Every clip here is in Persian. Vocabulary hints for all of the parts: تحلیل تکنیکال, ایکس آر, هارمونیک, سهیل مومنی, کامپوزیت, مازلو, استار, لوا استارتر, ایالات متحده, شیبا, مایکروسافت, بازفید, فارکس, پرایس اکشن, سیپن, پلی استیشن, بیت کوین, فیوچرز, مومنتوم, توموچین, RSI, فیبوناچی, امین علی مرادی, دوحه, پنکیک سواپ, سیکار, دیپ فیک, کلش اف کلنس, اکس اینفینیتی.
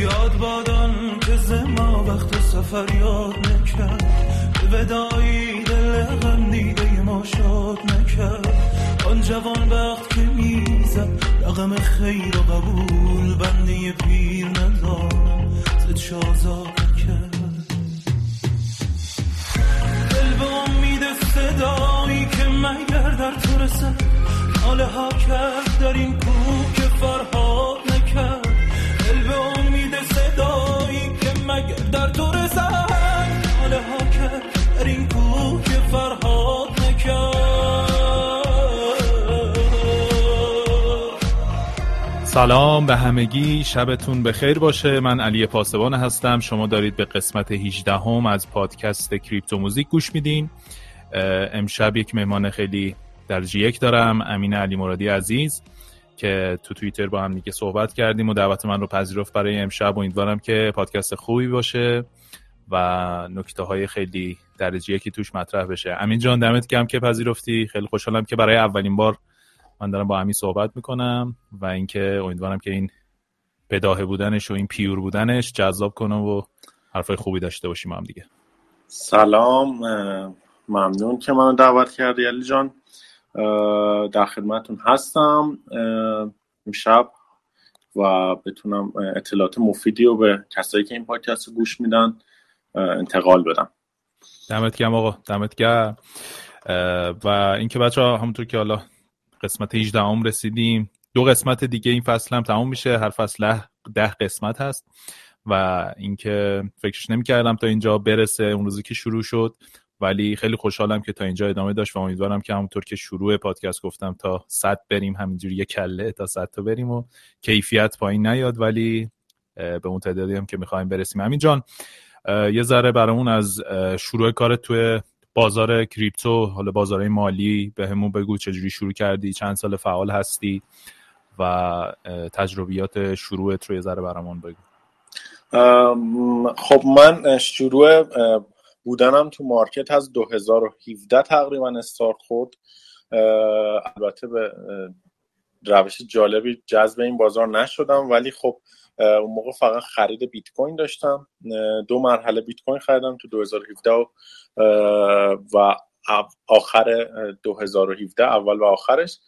یاد بادان که زما وقت سفر یاد نکرد، ودایی دل غم دیده ما شاد نکرد. آن جوان وقت که میزد رقم خیر و قبول، بنده پیر ندارم زد شازا نکرد. دل به امید صدایی که مگر در تو رسد، ناله ها کرد در این کوه که فرهاد نکرد. دل به امید صدایی که مگر در تو رسد، ناله ها کرد در این کوه که فرهاد نکرد. سلام به همگی، شبتون بخیر باشه. من علی پاسبان هستم، شما دارید به قسمت 18 از پادکست کریپتو موزیک گوش میدین. امشب یک مهمان خیلی درجی یک دارم، امین علی مرادی عزیز، که تو توییتر با هم دیگه صحبت کردیم و دعوت من رو پذیرفت برای امشب. امیدوارم که پادکست خوبی باشه و نکته‌های خیلی درجی یکی توش مطرح بشه. امین جان دمت گرم که پذیرفتی، خیلی خوشحالم که برای اولین بار من دارم با امین صحبت میکنم و اینکه امیدوارم که این بداهه بودنش و این پیور بودنش جذاب کنه و حرفای خوبی داشته باشیم هم دیگه. سلام، ممنون که منو دعوت کردی علی جان، در خدمتون هستم امشب و بتونم اطلاعات مفیدی رو به کسایی که این پادکست رو گوش میدن انتقال بدم. دمت گرم آقا، دمت گرم. و اینکه بچه‌ها همونطور که حالا قسمت 18 رسیدیم، دو قسمت دیگه این فصل هم تموم میشه. هر فصل 10 قسمت هست و اینکه فکرش نمی‌کردم تا اینجا برسه اون روزی که شروع شد، ولی خیلی خوشحالم که تا اینجا ادامه داشت و امیدوارم که همونطور که شروع پادکست گفتم تا 100 بریم، همینجوری یک کله تا 100 تا بریم و کیفیت پایین نیاد ولی به اون تعدادی هم که می‌خوایم برسیم. امین جان یه ذره برامون از شروع کارت توی بازار کریپتو، حالا بازارهای مالی بهمون بگو چجوری شروع کردی، چند سال فعال هستی و تجربیات شروعت رو یه ذره برامون بگو. خب من شروع بودنم تو مارکت از 2017 تقریبا استارت خورد. البته به روش جالبی جذب این بازار نشدم، ولی خب اون موقع فقط خرید بیت کوین داشتم. دو مرحله بیت کوین خریدم تو 2017 و آخر 2017 اول و آخرش،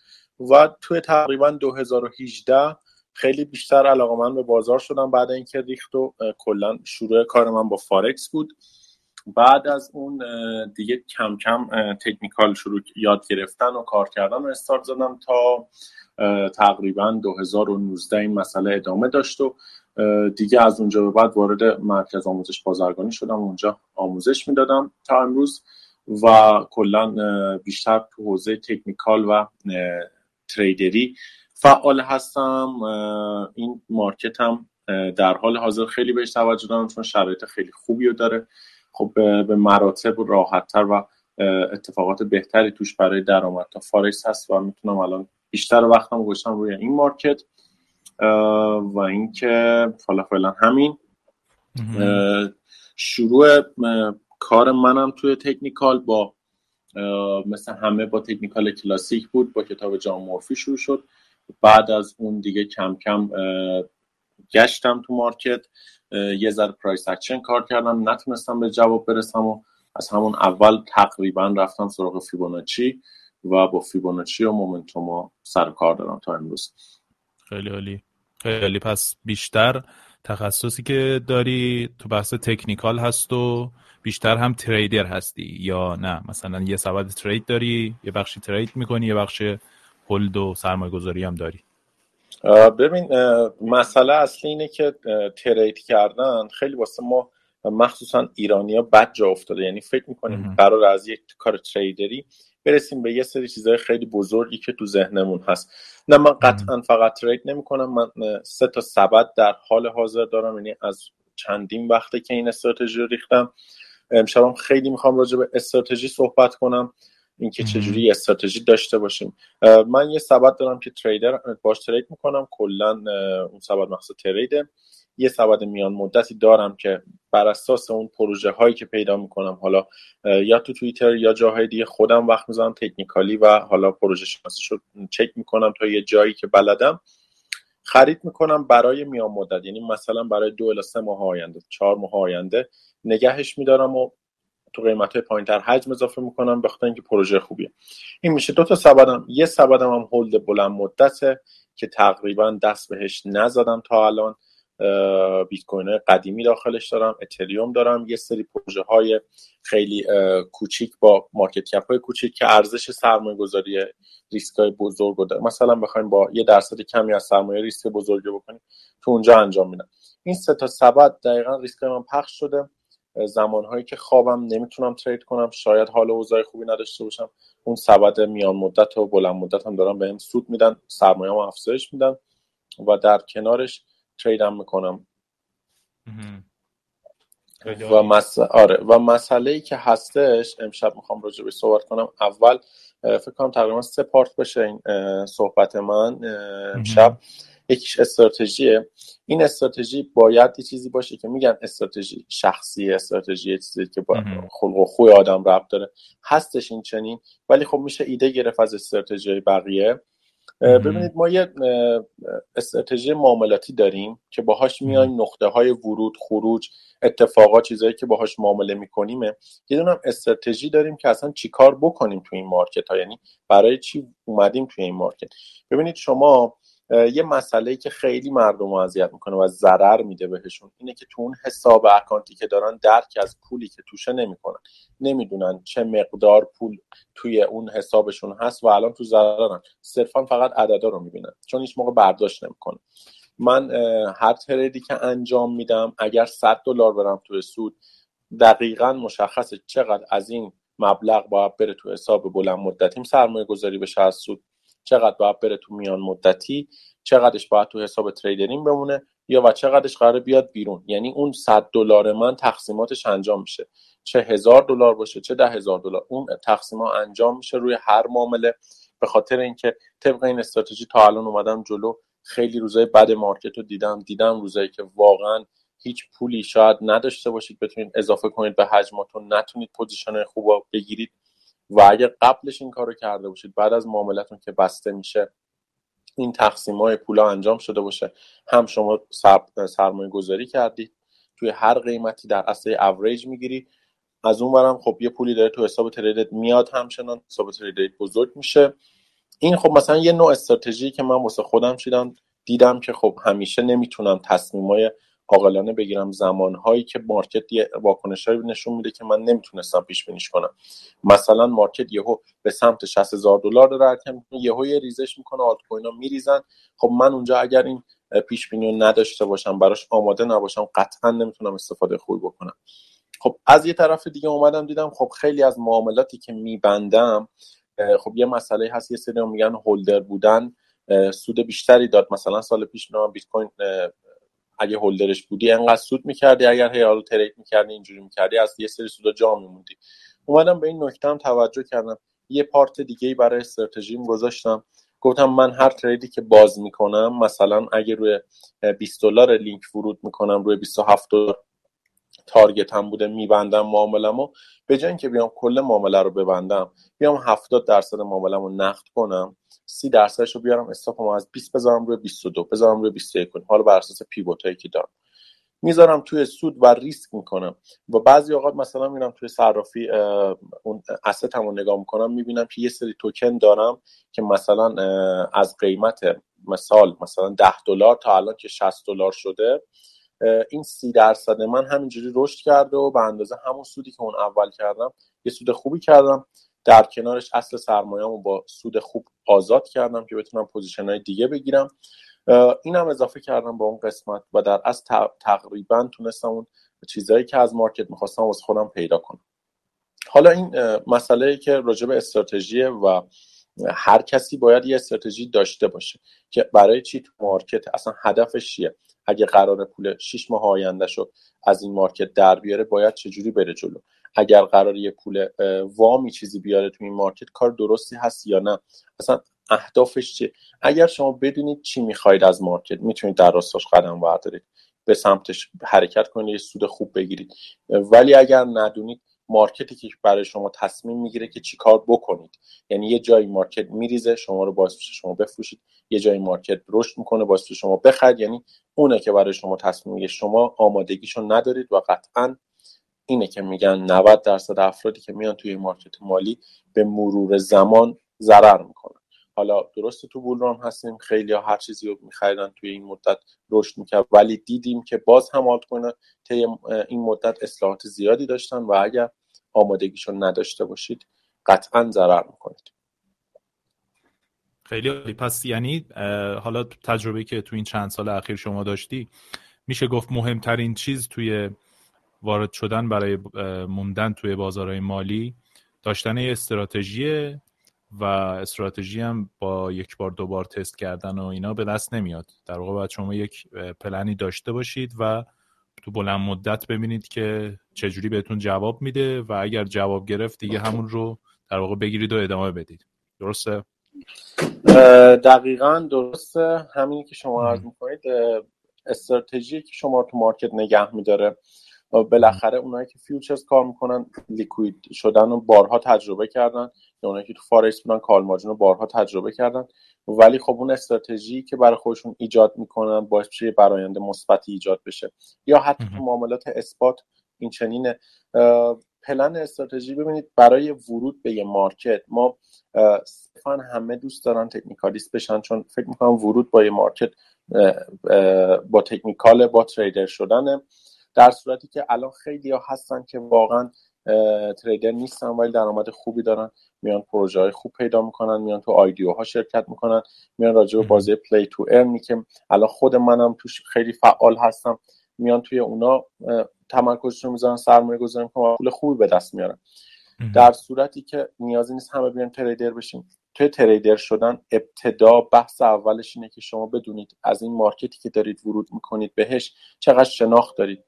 و تو تقریبا 2018 خیلی بیشتر علاقه‌مند به بازار شدم بعد اینکه ریخت و کلا شروع کار من با فارکس بود. بعد از اون دیگه کم کم تکنیکال شروع یاد گرفتن و کار کردن و استارت زدم تا تقریبا 2019 این مسئله ادامه داشت و دیگه از اونجا به بعد وارد مرکز آموزش بازرگانی شدم، اونجا آموزش میدادم تا امروز و کلا بیشتر تو حوزه تکنیکال و تریدری فعال هستم. این مارکت هم در حال حاضر خیلی بهش توجه دارم چون شرایط خیلی خوبی رو داره. خب به مراتب راحت‌تر و اتفاقات بهتری توش برای درآمد تا فارکس هست و میتونم الان بیشتر وقتم گذاشتم روی این مارکت و اینکه فعلا همین. شروع کار منم توی تکنیکال با مثل همه با تکنیکال کلاسیک بود، با کتاب جان مورفی شروع شد. بعد از اون دیگه کم کم گشتم تو مارکت، یه ذره پرایس اکشن کار کردم، نتونستم به جواب برسم و از همون اول تقریبا رفتم سراغ فیبوناچی و با فیبوناچی و مومنتوم سر کار دارم تا امروز. خیلی عالی، خیلی عالی. پس بیشتر تخصصی که داری تو بحث تکنیکال هست و بیشتر هم تریدر هستی یا نه؟ مثلا یه سبد ترید داری، یه بخشی ترید میکنی، یه بخش هولد و سرمایه‌گذاری هم داری؟ ببین مسئله اصلی اینه که ترید کردن خیلی واسه ما مخصوصا ایرانی‌ها بد جا افتاده، یعنی فکر می‌کنیم قرار از یک کار تریدری برسیم به یه سری چیزای خیلی بزرگی که تو ذهنمون هست. نه، من قطعا فقط ترید نمی‌کنم، من 3 تا سبد در حال حاضر دارم، یعنی از چندین وقته که این استراتژی رو ریختم. امشبم خیلی می‌خوام راجع به استراتژی صحبت کنم، اینکه چجوری استراتژی داشته باشیم. من یه سبد دارم که تریدر باش ترید میکنم، کلا اون سبد مخصوص تریده. یه سبد میان مدتی دارم که بر اساس اون پروژه هایی که پیدا میکنم، حالا یا تو توییتر یا جاهای دیگه، خودم وقت میذارم تکنیکالی و حالا پروژه شناسیشو چک میکنم تا یه جایی که بلدم خرید میکنم برای میان مدت، یعنی مثلا برای 2 الی 3 ماه آینده، 4 ماه آینده نگهش میدارم و تو قیمت‌های پایین‌تر حجم اضافه می‌کنم بخاطر اینکه پروژه خوبیه. این میشه 2 تا سبدم. یه سبدم هم هولد بلند مدته که تقریبا دست بهش نزدم تا الان، بیت کوین‌های قدیمی داخلش دارم، اتریوم دارم، یه سری پروژه‌های خیلی کوچیک با مارکت کپ‌های کوچیک که ارزش سرمایه‌گذاری ریسک‌های بزرگو داره، مثلا بخوایم با 1% کمی از سرمایه ریسک بزرگی بکنیم، تو اونجا انجام میدم. این 3 تا سبد دقیقاً ریسک‌های من پخش شده. زمانهایی که خوابم نمیتونم ترید کنم، شاید حال اوضاع خوبی نداشته باشم، اون سبد میان مدت و بلند مدت هم دارم بهم سود میدن، سرمایه‌مو افزایش میدن و در کنارش تریدم میکنم. و مسئله‌ای که هستش امشب میخوام راجع بهش صحبت کنم. اول فکر کنم تقریبا 3 پارت بشه این صحبت من امشب. یکیش استراتژیه. این استراتژی باید یه چیزی باشه که میگن استراتژی شخصی، استراتژی چیزی که با خلق و خوی آدم ربط داره، هستش این چنین، ولی خب میشه ایده گرفت از استراتژی بقیه. ببینید ما یه استراتژی معاملاتی داریم که باهاش میایم نقطه های ورود، خروج، اتفاقات، چیزایی که باهاش معامله میکنیمه. یه دونه هم استراتژی داریم که اصلا چیکار بکنیم تو این مارکت ها، یعنی برای چی اومدیم تو این مارکت. ببینید شما یه مسئله‌ای که خیلی مردم رو اذیت میکنه و ضرر میده بهشون اینه که تو اون حساب اکانتی که دارن درک از پولی که توشه نمیکنن، نمیدونن چه مقدار پول توی اون حسابشون هست و الان تو ضررن، صرفا فقط عددا رو میبینن چون هیچ موقع برداشت نمیکنن. من هر تریدی که انجام میدم اگر $100 برم توی سود، دقیقاً مشخصه چقدر از این مبلغ باید بره تو حساب بلند مدتیم سرمایه گذاری بشه از سود، چقدر باید بره تو میان مدتی، چقدرش باید تو حساب تریدرین بمونه یا و چقدرش قراره بیاد بیرون. یعنی اون $100 من تقسیماتش انجام میشه، چه $1000 باشه چه $10000، اون تقسیما انجام میشه روی هر معامله. به خاطر اینکه طبق این استراتژی تا الان اومدم جلو، خیلی روزای بد مارکت رو دیدم روزایی که واقعا هیچ پولی شاید نداشته باشید بتونید اضافه کنید به حجماتون، نتونید پوزیشن‌های خوبا بگیرید و اگر قبلش این کارو کرده باشید، بعد از معاملتون که بسته میشه این تقسیم‌های پولا انجام شده باشه، هم شما سرمایه گذاری کردید توی هر قیمتی در اصل اوریج میگیری، از اون برم خب یه پولی داره تو حساب تریدت میاد، همچنان حساب تریدت بزرگ میشه. این خب مثلا یه نوع استراتژی که من واسه خودم چیدم، دیدم که خب همیشه نمیتونم تصمیمای عاقلانه بگیرم، زمانهایی که مارکت یه واکنشی نشون میده که من نمیتونستم پیش بینیش کنم، مثلا مارکت یهو به سمت $60000 داره حرکت میکنه، یهو یه ریزش میکنه، آلت کوینا میریزن. خب من اونجا اگر این پیش بینی رو نداشته باشم، براش آماده نباشم، قطعا نمیتونم استفاده خوبی بکنم. خب از یه طرف دیگه اومدم دیدم خب خیلی از معاملاتی که میبندم، خب یه مسئله هست، یه سری میگن هولدر بودن سود بیشتری داد. مثلا سال پیش من بیت کوین اگه هولدرش بودی انقدر سود می‌کردی، اگر هیالو ترید می‌کردی، اینجوری می‌کردی، از یه سری سودا جا می‌موندی. اومدم به این نکته هم توجه کردم، یه پارت دیگه‌ای برای استراتژیم گذاشتم، گفتم من هر تریدی که باز می‌کنم، مثلا اگه روی $20 لینک ورود می‌کنم، روی $27 تارگتم بوده، می‌بندم معامله‌مو، به جای اینکه بیام کل معامله رو ببندم، بیام 70% معامله‌مو نقد کنم، 30% رو بیارم استاپمو از 20 بذارم روی 22، بذارم روی 21 کنم، حالا بر اساس پیوتایی که دارم میذارم توی سود و ریسک میکنم. و بعضی اوقات مثلا میرم توی صرافی اون assetمو نگاه میکنم، میبینم که یه سری توکن دارم که مثلا از قیمت مثلا $10 تا الان که $60 شده، این 30% من همینجوری رشد کرده و به اندازه همون سودی که اون اول کردم یه سود خوبی کردم، در کنارش اصل سرمایه‌مو با سود خوب آزاد کردم که بتونم پوزیشن‌های دیگه بگیرم. اینم اضافه کردم به اون قسمت و در اصل تقریبا تونستم اون چیزایی که از مارکت می‌خواستم واسه خودم پیدا کنم. حالا این مسئله‌ای که راجع به استراتژیه و هر کسی باید یه استراتژی داشته باشه که برای چی تو مارکت، اصلا هدفش چیه، اگه قراره پول 6 ماه آیندهشو از این مارکت در بیاره باید چجوری بره جلو، اگر قراره یه پول وامی چیزی بیاره تو این مارکت کار درستی هست یا نه، اصلا اهدافش چیه. اگر شما بدونید چی میخواید از مارکت، میتونید در راستش قدم بردارید. به سمتش حرکت کنید، یه سود خوب بگیرید. ولی اگر ندونید، مارکتی که برای شما تصمیم میگیره که چیکار بکنید، یعنی یه جایی مارکت میریزه شما رو باعث میشه شما بفروشید، یه جایی مارکت رشد میکنه باعث میشه شما بخرید، یعنی اونه که برای شما تصمیم میگیره، شما آمادگیشو ندارید. و قطعاً اینه که میگن 90% افرادی که میان توی مارکت مالی به مرور زمان ضرر میکنن. حالا درسته تو بولران هستیم، خیلی‌ها هر چیزی رو می‌خریدن توی این مدت رشد می‌کرد، ولی دیدیم که باز هم آلت کوین طی این مدت اصلاحات زیادی داشتن و اگر آمادگیشون نداشته باشید قطعاً ضرر می‌کنید. خیلی عالی. پس یعنی حالا تجربه‌ای که تو این چند سال اخیر شما داشتی، میشه گفت مهمترین چیز توی وارد شدن برای موندن توی بازارهای مالی داشتن استراتژیه و استراتژی هم با یک بار دو بار تست کردن و اینا به دست نمیاد. در واقع باید شما یک پلنی داشته باشید و تو بلند مدت ببینید که چجوری بهتون جواب میده و اگر جواب گرفت دیگه همون رو در واقع بگیرید و ادامه بدید. درسته؟ دقیقاً درسته. همینی که شما عرض میکنید، استراتژی که شما تو مارکت نگه میداره. بالاخره اونایی که فیوچرز کار میکنن لیکوید شدن و بارها تجربه کردن، یا اونایی که تو فارکس بودن کال مارجین رو بارها تجربه کردن، ولی خب اون استراتژی که برای خودشون ایجاد میکنن باعث میشه برآیند مثبتی ایجاد بشه، یا حتی تو معاملات اثبات این چنینه. پلن استراتژی ببینید برای ورود به یه مارکت، ما صرفا همه دوست دارن تکنیکالیست بشن، چون فکر میکنم ورود با یه مارکت با تکنیکال، با تریدر شدنه، در صورتی که الان خیلی ها هستن که واقعا تریدر نیستن ولی درآمد خوبی دارن، میان پروژه های خوب پیدا میکنن، میان تو آیدیو ها شرکت میکنن، میان راجع به بازی پلی تو ارنی که الان خود منم توش خیلی فعال هستم، میان توی اونا تمرکزشون میذارن، سرمایه گذاری میکنن و پول خوبی به دست میارن. در صورتی که نیازی نیست همه بیان تریدر بشین. توی تریدر شدن ابتدا بحث اولش اینه که شما بدونید از این مارکتی که دارید ورود میکنید بهش چقدر شناخت دارید،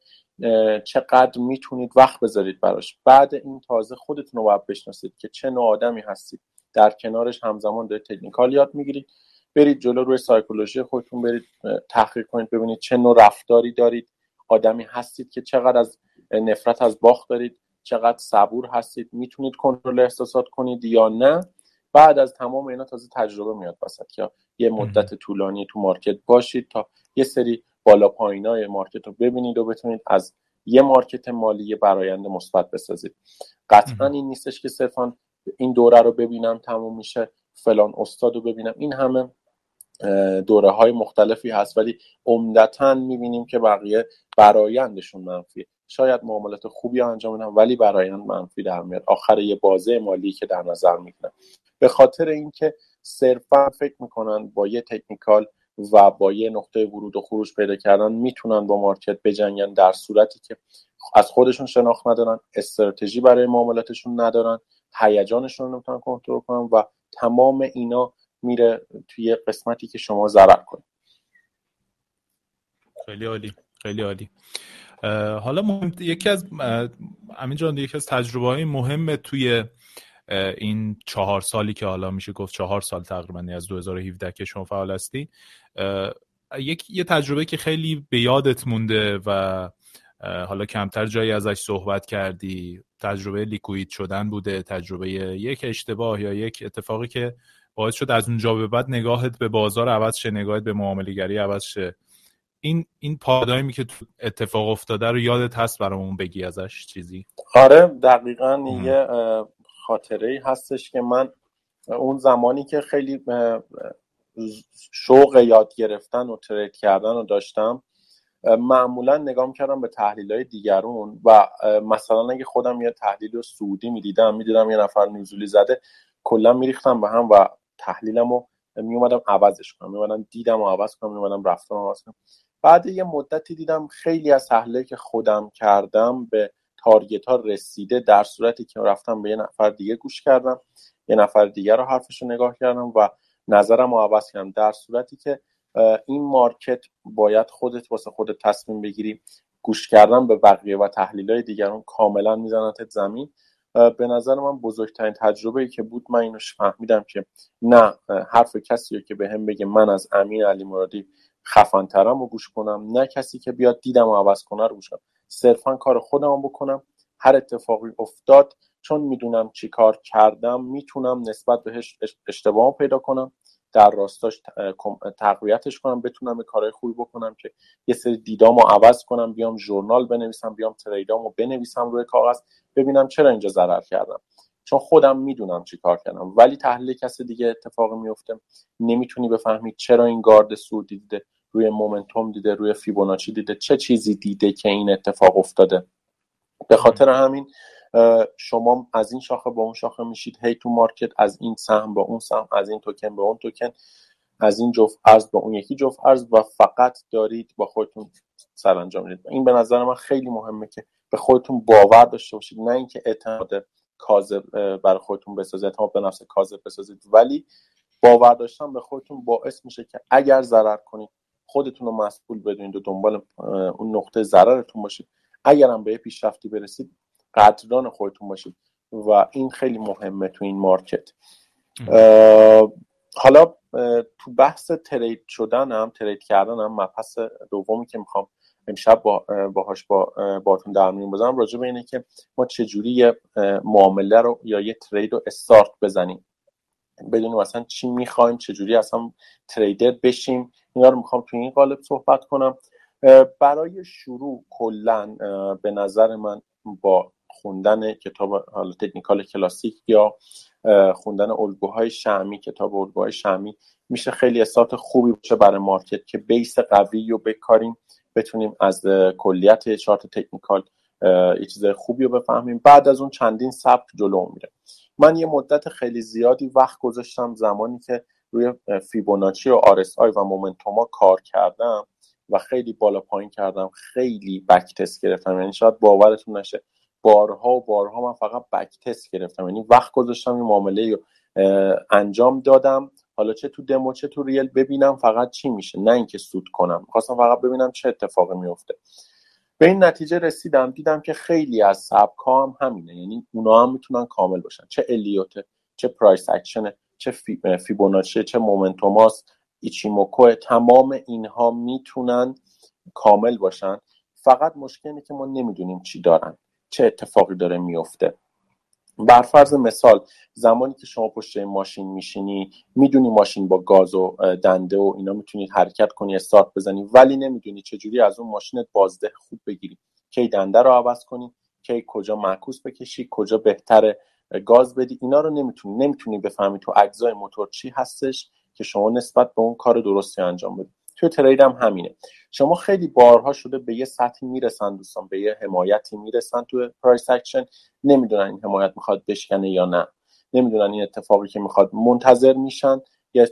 چقدر میتونید وقت بذارید براش. بعد این تازه خودتون رو باید بشناسید که چه نوع آدمی هستید، در کنارش همزمان دارید تکنیکال یاد میگیرید، برید جلو روی سایکولوژی خودتون، برید تحقیق کنید ببینید چه نوع رفتاری دارید، آدمی هستید که چقدر از نفرت از باخت دارید، چقدر صبور هستید، میتونید کنترل احساسات کنید یا نه. بعد از تمام اینا تازه تجربه میاد وسط که یه مدت طولانی تو مارکت باشید تا یه سری بالا پایینای مارکت رو ببینید و بتونید از یه مارکت مالی برآیند مثبت بسازید. قطعاً این نیستش که صرفاً این دوره رو ببینم تموم میشه، فلان استاد رو ببینم، این همه دوره های مختلفی هست ولی عمدتاً میبینیم که بقیه برآیندشون منفیه. شاید معاملات خوبی انجام بدن ولی برآیند منفی در میاد آخر یه بازه مالی که در نظر میگیرن، به خاطر اینکه صرفاً فکر میکنن با یه تکنیکال و با یه نقطه ورود و خروج پیدا کردن میتونن با مارکت بجنگن، در صورتی که از خودشون شناخت ندارن، استراتژی برای معاملاتشون ندارن، هیجانشون رو نمیتونن کنترل کنن و تمام اینا میره توی قسمتی که شما ضرر کنید. خیلی عالی، خیلی عالی. حالا یکی از تجربه‌های مهم توی این 4 سالی که حالا میشه گفت 4 سال تقریبا از 2017 که شما فعال هستی، یه تجربه که خیلی به یادت مونده و حالا کمتر جایی ازش صحبت کردی، تجربه لیکوید شدن بوده، تجربه یک اشتباه یا یک اتفاقی که باعث شد از اونجا به بعد نگاهت به بازار عوض شه، نگاهت به معامله گری عوض شه. این پادایمی که اتفاق افتاده رو یادت هست برامون بگی ازش چیزی؟ آره دقیقاً یه خاطره‌ای هستش که من اون زمانی که خیلی شوق یاد گرفتن و ترید کردن رو داشتم، معمولا نگاه می‌کردم به تحلیل‌های دیگرون و مثلا اگه خودم یه تحلیل سعودی می‌دیدم یه نفر نزولی زده، کلا می‌ریختم به هم و تحلیلمو میومدم عوضش کنم، میومدم دیدم و عوض کنم، میومدم رفتم و عوض کنم. بعد یه مدتی دیدم خیلی از تحلیل‌هایی که خودم کردم به تارگت ها رسیده، در صورتی که رفتم به یه نفر دیگه گوش کردم، یه نفر دیگه رو حرفش رو نگاه کردم و نظرم رو عوض کردم، در صورتی که این مارکت باید خودت واسه خودت تصمیم بگیری. گوش کردم به بقیه و تحلیل‌های دیگرون کاملا میزنتت زمین. به نظر من بزرگترین تجربه‌ای که بود، من اینو فهمیدم که نه، حرف کسی رو که بهم بگه من از امین علی مرادی خفن‌ترم رو گوش کنم، نه کسی که بیاد دیدم و عوض کنه رو گوش کنم، صرفا کار خودم بکنم. هر اتفاقی افتاد چون میدونم چی کار کردم میتونم نسبت بهش اشتباه پیدا کنم، در راستاش تقویتش کنم، بتونم کارهای خوبی بکنم که یه سری دیدامو عوض کنم، بیام ژورنال بنویسم، بیام تریدامو بنویسم روی کاغذ، ببینم چرا اینجا ضرر کردم، چون خودم میدونم چی کار کردم. ولی تحلیل کسی دیگه اتفاقی میفته، نمیتونی بفهمی چرا این گارد سعودی دیده، روی مومنتوم دیده، روی فیبوناچی دیده، چه چیزی دیده که این اتفاق افتاده. به خاطر همین شما از این شاخه به اون شاخه میشید، هی تو مارکت، از این سهم به اون سهم، از این توکن به اون توکن، از این جفت ارز به اون یکی جفت ارز، و فقط دارید با خودتون سرانجام میدید. این به نظر من خیلی مهمه که به خودتون باور داشته باشید، نه اینکه اعتماد کاذب برای خودتون بسازید، اعتماد به نفس کاذب بسازید، ولی باور داشتن به خودتون باعث میشه که اگر ضرر کنید خودتون رو مسئول بدونید و دنبال اون نقطه ضررتون باشید. اگرم به پیشرفتی برسید قدردان خودتون باشید و این خیلی مهمه تو این مارکت. حالا تو بحث ترید شدن هم، ترید کردن هم، مبحث دومی که میخوام امشب باهاش باهاتون در میون بزنم راجع به اینه که ما چجوری یه معامله رو یا یه ترید رو استارت بزنیم، بدونیم اصلا چی میخوایم، چجوری اصلا تریدر بشیم. اینا رو میخوام تو این قالب صحبت کنم. برای شروع کلا به نظر من با خوندن کتاب حالا تکنیکال کلاسیک یا خوندن الگوهای شمعی، کتاب الگوهای شمعی، میشه خیلی استارت خوبی بشه برای مارکت که بیس قوی رو بکاریم، بتونیم از کلیت چارت تکنیکال یه چیز خوبی رو بفهمیم. بعد از اون چندین سبک جلو میره. من یه مدت خیلی زیادی وقت گذاشتم، زمانی که روی فیبوناچی و RSI و مومنتوما کار کردم و خیلی بالا پایین کردم، خیلی بک تست گرفتم. یعنی شاید باورتون نشه، بارها و بارها من فقط بک تست گرفتم، یعنی وقت گذاشتم این معامله رو انجام دادم، حالا چه تو دمو چه تو ریل، ببینم فقط چی میشه، نه اینکه سود کنم، خواستم فقط ببینم چه اتفاقی میفته. به این نتیجه رسیدم، دیدم که خیلی از سبک‌ها هم همینه، یعنی اونا هم میتونن کامل باشن، چه الیوت، چه پرایس اکشن، چه فیبوناچی، چه مومنتوماس، ایشیموکو، تمام اینها میتونن کامل باشن. فقط مشکل اینه که ما نمیدونیم چی دارن، چه اتفاقی داره میفته. بر فرض مثال زمانی که شما پشت این ماشین میشینی، میدونی ماشین با گاز و دنده و اینا میتونید حرکت کنی، استارت بزنی، ولی نمیدونی چجوری از اون ماشینت بازده خوب بگیری، کی دنده رو عوض کنی، کی کجا معکوس بکشی، کجا بهتره گاز بدی، اینا رو نمیتونی بفهمی تو اجزای موتور چی هستش که شما نسبت به اون کار درستی انجام بدید. تو ترید هم همینه. شما خیلی بارها شده به یه سطحی میرسن دوستان، به یه حمایتی میرسن تو پرایس اکشن، نمیدونن این حمایت میخواد بشکنه یا نه، نمیدونن این اتفاقی که میخواد، منتظر میشن یه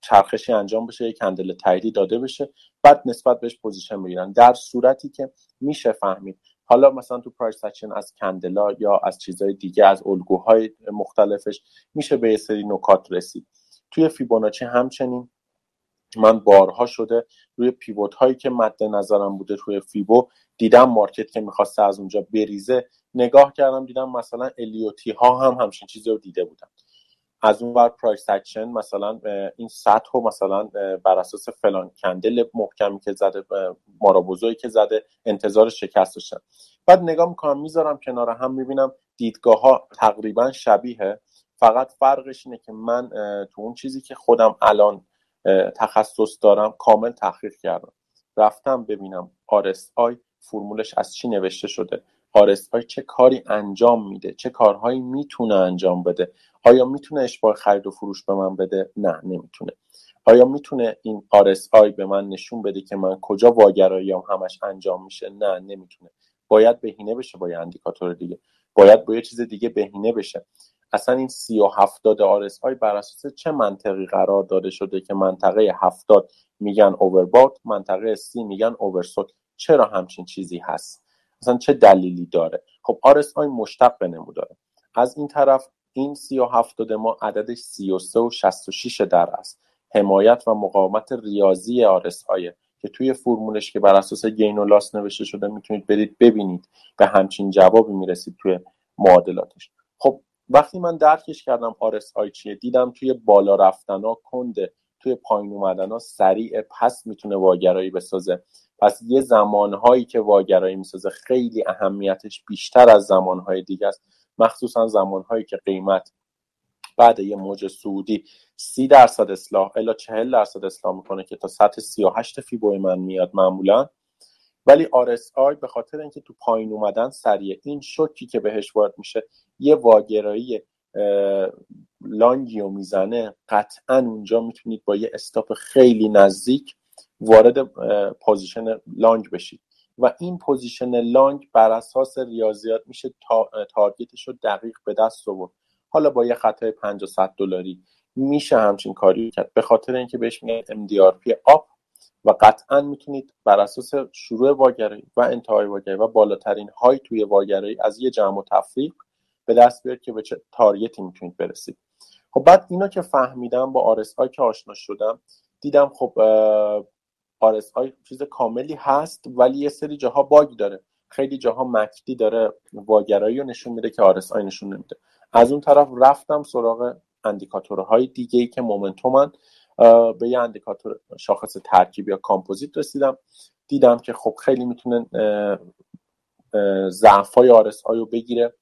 چرخشی انجام بشه، یه کندل تاییدی داده بشه، بعد نسبت بهش پوزیشن میگیرن. در صورتی که میشه فهمید حالا مثلا تو پرایس اکشن از کندلا یا از چیزهای دیگه، از الگوهای مختلفش میشه به یه سری نکات رسید. توی فیبوناچی همچنین من بارها شده روی پیوت هایی که مد نظرم بوده توی فیبو، دیدم مارکت که میخواسته از اونجا بریزه، نگاه کردم دیدم مثلا الیوتی ها هم همچین چیزی رو دیده بودم، از اون ور پرایس اکشن مثلا این سطح رو مثلا بر اساس فلان کندل محکمی که زده، مارابوزویی که زده، انتظار شکست داشتم. بعد نگاه میکنم، میذارم کنار هم، میبینم دیدگاه ها تقریبا شبیهه، فقط فرقش اینه که من تو اون چیزی که خودم الان تخصص دارم کامل تحقیق کردم، رفتم ببینم RSI فرمولش از چی نوشته شده، RSI چه کاری انجام میده، چه کارهایی میتونه انجام بده، آیا میتونه اشباع خرید و فروش به من بده؟ نه، نمیتونه. آیا میتونه این RSI به من نشون بده که من کجا واگراییام همش انجام میشه؟ نه، نمیتونه. باید بهینه بشه با یه اندیکاتور دیگه، باید با یه چیز دیگه بهینه بشه. اصلا این 30 و 70 RSI بر اساس چه منطقی قرار داده شده که منطقه 70 میگن overbought، منطقه 30 میگن oversold؟ چرا همچین چیزی هست؟ اصلا چه دلیلی داره؟ خب RSI مشتق به نموداره. از این طرف این 30 و 70 ما عددش 33 و 66 در است. حمایت و مقاومت ریاضی RSI که توی فرمولش که بر اساس گین و لاس نوشته شده میتونید برید ببینید، به همچین جوابی میرسید توی معادلاتش. خب وقتی من درکش کردم RSI چیه، دیدم توی بالا رفتنا کنده، توی پایین اومدن‌ها سریع پس میتونه واگرایی بسازه. پس یه زمانهایی که واگرایی میسازه خیلی اهمیتش بیشتر از زمانهای دیگه است، مخصوصا زمانهایی که قیمت بعد یه موج صعودی 30% اصلاح الا 40% اصلاح میکنه که تا سطح 38 فیبوی من میاد معمولا. ولی RSI به خاطر اینکه تو پایین اومدن سریع این شوکی که بهش وارد میشه یه واگرایی لانگی رو میزنه، قطعا اونجا میتونید با یه استاپ خیلی نزدیک وارد پوزیشن لانگ بشید و این پوزیشن لانگ بر اساس ریاضیات میشه تارگیتش رو دقیق به دست آورد. حالا با یه خطای 500 دلاری میشه همچین کاری کرد، به خاطر اینکه بهش میگن MDRP آپ و قطعا میتونید بر اساس شروع واگرایی و انتهای واگرایی و بالاترین های توی واگرایی از یه جمع و تفریق به دست بیارید که به چه تارگتی میتونید برسید. خب بعد اینا که فهمیدم با RSI که آشنا شدم دیدم خب RSI چیز کاملی هست ولی یه سری جاها باگ داره، خیلی جاها مکدی داره واگرایی رو نشون میده که RSI نشون نمیده. از اون طرف رفتم سراغ اندیکاتورهای دیگه‌ای که مومنتومن، به یه اندیکاتور شاخص ترکیب یا کامپوزیت رسیدم، دیدم که خب خیلی میتونه ضعف‌های RSI رو بگیره.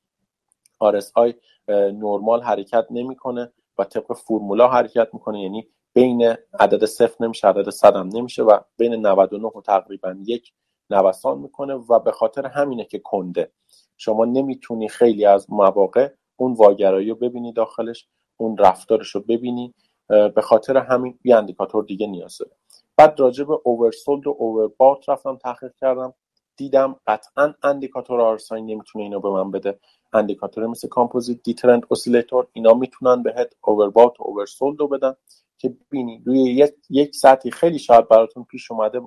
RSI نورمال حرکت نمیکنه و طبق فرمولا حرکت میکنه، یعنی بین عدد 0 نمیشه، عدد 100 هم نمیشه و بین 99 و تقریبا 1 نوسان میکنه و به خاطر همینه که کنده. شما نمیتونی خیلی از مواقع اون واگرایی رو ببینی داخلش، اون رفتارش رو ببینی، به خاطر همین یه اندیکاتور دیگه نیاز داره. بعد راجع به اوورسولد و اوورباوت رفتم تحقیق کردم، دیدم قطعاً اندیکاتور RSI نمیتونه اینو به من بده. اندیکاتور مثل کامپوزیت، دیترند اوسیلیتور، اینا میتونن بهت اوورباوت و اوورسولد رو بدن که ببینی روی یک سطحی. خیلی شاید براتون پیش اومده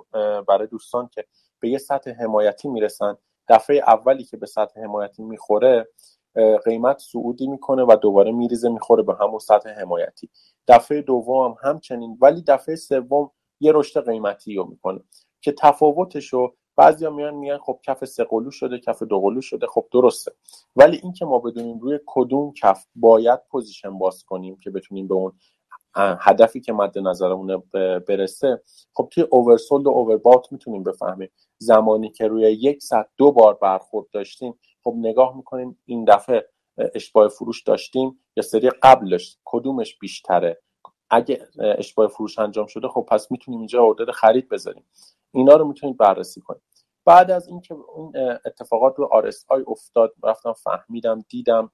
برای دوستان که به یه سطح حمایتی میرسن، دفعه اولی که به سطح حمایتی میخوره قیمت صعودی میکنه و دوباره میریزه میخوره به همون سطح حمایتی، دفعه دوم هم همچنین، ولی دفعه سوم یه رشد قیمتی رو میکنه که تفاوتشو بعضیا میگن خب کف سه قلو شده، کف دو قلو شده. خب درسته، ولی این که ما بدونیم روی کدوم کف باید پوزیشن باز کنیم که بتونیم به اون هدفی که مد نظرمونه برسه، خب توی اوورسولد و اوورباوت میتونیم بفهمیم. زمانی که روی یک سطح دو بار برخورد داشتیم خب نگاه میکنیم این دفعه اشباع فروش داشتیم یا سری قبلش کدومش بیشتره، اگه اشباع فروش انجام شده خب پس میتونیم اینجا اوردر خرید بذاریم. اینا رو میتونید بررسی کنید. بعد از اینکه اون اتفاقات رو RSI افتاد رفتم فهمیدم، دیدم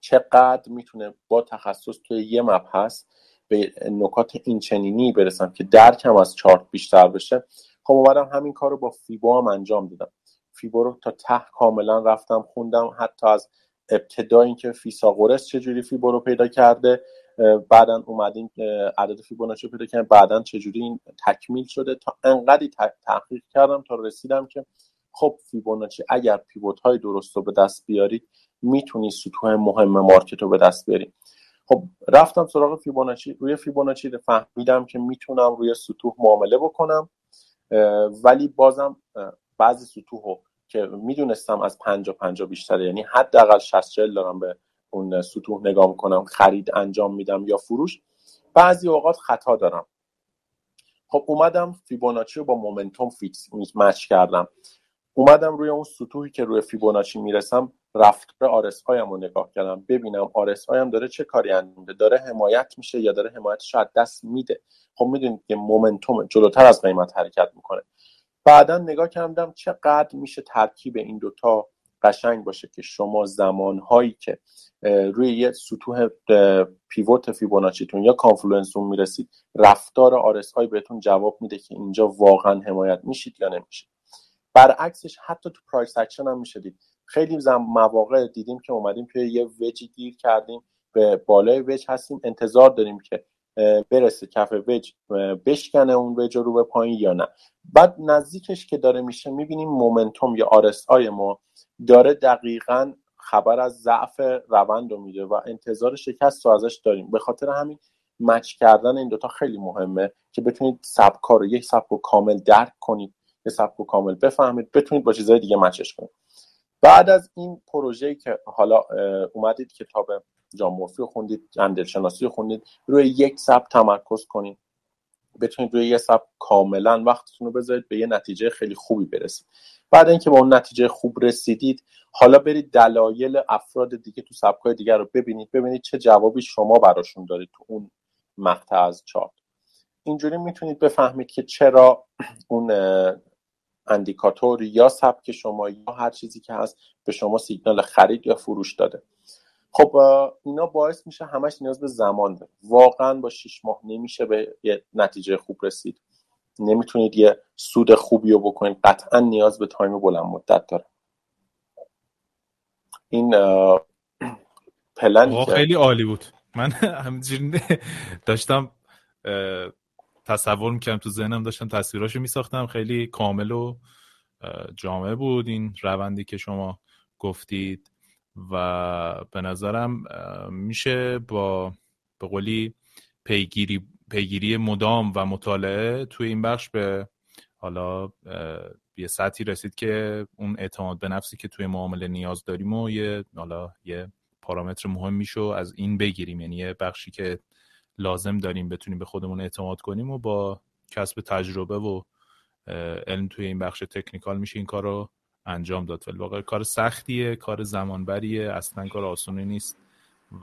چقدر میتونه با تخصص توی یه مبحث به نکات اینچنینی برسم که درکم از چارت بیشتر بشه. خب اومدم همین کار رو با فیبو هم انجام دادم. فیبو رو تا ته کاملا رفتم خوندم، حتی از ابتدا اینکه فیثاغورس چجوری فیبو رو پیدا کرده، بعدن اومدیم عدد فیبوناچی پیدا کردم، بعدن چجوری این تکمیل شده، تا انقدری تحقیق کردم تا رسیدم که خب فیبوناچی اگر پیوت های درست رو به دست بیارید میتونی سطوح مهم مارکت رو به دست بیاری. خب رفتم سراغ فیبوناچی، روی فیبوناچی فهمیدم که میتونم روی سطوح معامله بکنم، ولی بازم بعضی سطوح که میدونستم از 50-50 بیشتره، یعنی حداقل 60-40 دارم به اون سطوح نگاه میکنم، خرید انجام میدم یا فروش، بعضی اوقات خطا دارم. خب اومدم فیبوناچی رو با مومنتوم فیکس مچ کردم، اومدم روی اون سطوحی که روی فیبوناچی میرسم رفتار RSI هم رو نگاه کردم، ببینم RSI هم داره چه کاری انجام میده، داره حمایت میشه یا داره حمایتش از دست میده. خب میدونید که مومنتوم جلوتر از قیمت حرکت میکنه. بعدن نگاه کردم چقدر میشه ترکیب این دوتا قشنگ باشه که شما زمانهایی که روی یه سطوح پیوت فیبوناچیتون یا کانفلوئنسون میرسید رفتار RSI بهتون جواب میده که اینجا واقعا حمایت میشید یا نمیشید. برعکسش حتی تو پرایس اکشن هم میشه دید. خیلی مواقع دیدیم که اومدیم توی یه وجی گیر کردیم، به بالای وج هستیم، انتظار داریم که برسه کف وج بشکنه اون وج رو به پایین یا نه. بعد نزدیکش که داره میشه میبینیم مومنتوم یا RSI ما داره دقیقاً خبر از ضعف روند رو میده و انتظار شکست رو ازش داریم. به خاطر همین مچ کردن این دوتا خیلی مهمه که بتونید سبکا رو، یک سبک رو کامل درک کنید، یک سبک رو کامل بفهمید، بتونید با چیزهای دیگه مچش کنید. بعد از این پروژه‌ای که حالا اومدید کتاب جامورفی رو خوندید، اندل شناسی رو خوندید، روی یک سبک تمرکز کنید، بتونید روی یه سب کاملا وقتتون رو بذارید به یه نتیجه خیلی خوبی برسید. بعد اینکه با اون نتیجه خوب رسیدید، حالا برید دلایل افراد دیگه تو سبک‌های دیگر رو ببینید، ببینید چه جوابی شما براشون دارید تو اون مقطع از چارت. اینجوری میتونید بفهمید که چرا اون اندیکاتور یا سبک شما یا هر چیزی که هست به شما سیگنال خرید یا فروش داده. خب اینا باعث میشه همش نیاز به زمان داره. واقعا با 6 ماه نمیشه به یه نتیجه خوب رسید، نمیتونید یه سود خوبی رو بکنید، قطعا نیاز به تایم بلند مدت داره. این پلن خیلی عالی بود. من همینجوری داشتم تصور می‌کردم، تو ذهنم داشتم تصویراشو میساختم. خیلی کامل و جامع بود این روندی که شما گفتید و به نظرم میشه با به قولی پیگیری مدام و مطالعه توی این بخش به حالا یه سطحی رسید که اون اعتماد به نفسی که توی معامله نیاز داریم و یه پارامتر مهمی شو از این بگیریم، یعنی یه بخشی که لازم داریم بتونیم به خودمون اعتماد کنیم و با کسب تجربه و علم توی این بخش تکنیکال میشه این کارو انجام داد. واقعا کار سختیه، کار زمانبریه، اصلا کار آسونی نیست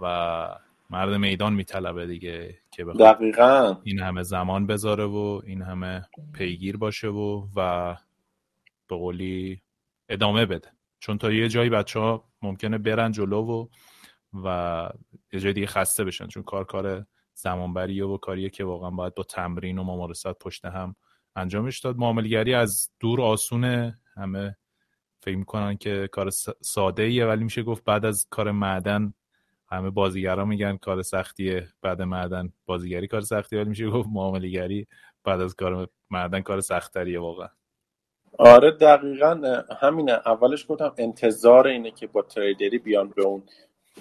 و مرد میدان میطلبه دیگه که دقیقاً این همه زمان بذاره و این همه پیگیر باشه و به قولی ادامه بده، چون تا یه جایی بچه‌ها ممکنه برن جلو و یه جای دیگه خسته بشن، چون کار زمانبریه و کاریه که واقعا باید با تمرین و ممارست پشت هم انجامش داد. معامله‌گری از دور آسونه، همه فکر میکنن که کار ساده‌ایه، ولی میشه گفت بعد از کار معدن همه بازیگرا میگن کار سختیه، بعد معدن بازیگری کار سختیه، ولی میشه گفت معامله‌گری بعد از کار معدن کار سخت‌تریه واقعا. آره دقیقاً همینه. اولش گفتم انتظار اینه که با تریدری بیان به اون